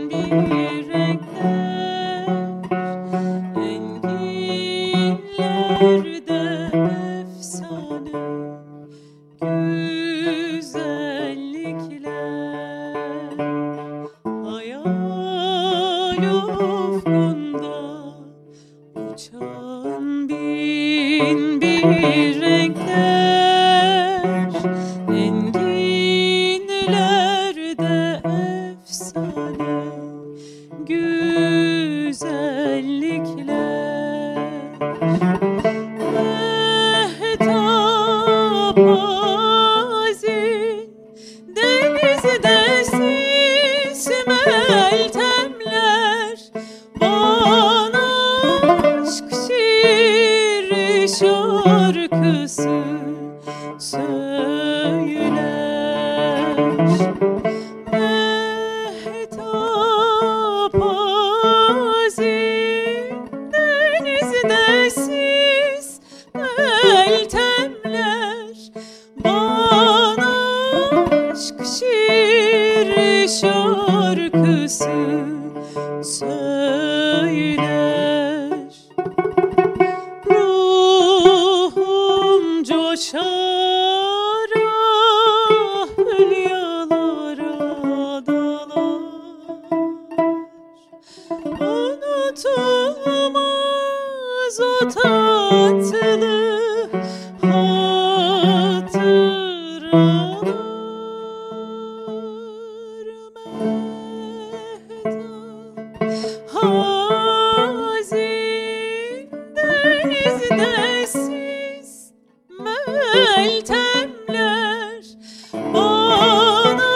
Söyler ruhum coşar. hayatımız o tatlı hatıralar. Mehtap hazindeyiz nesiz meltemler, bana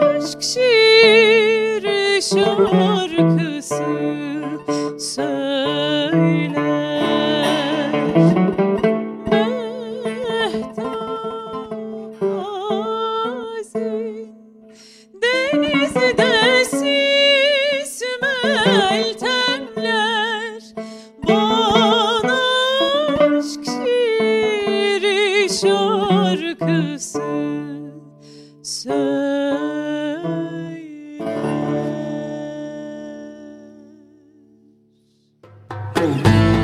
aşk şiiri şarkısı söyle.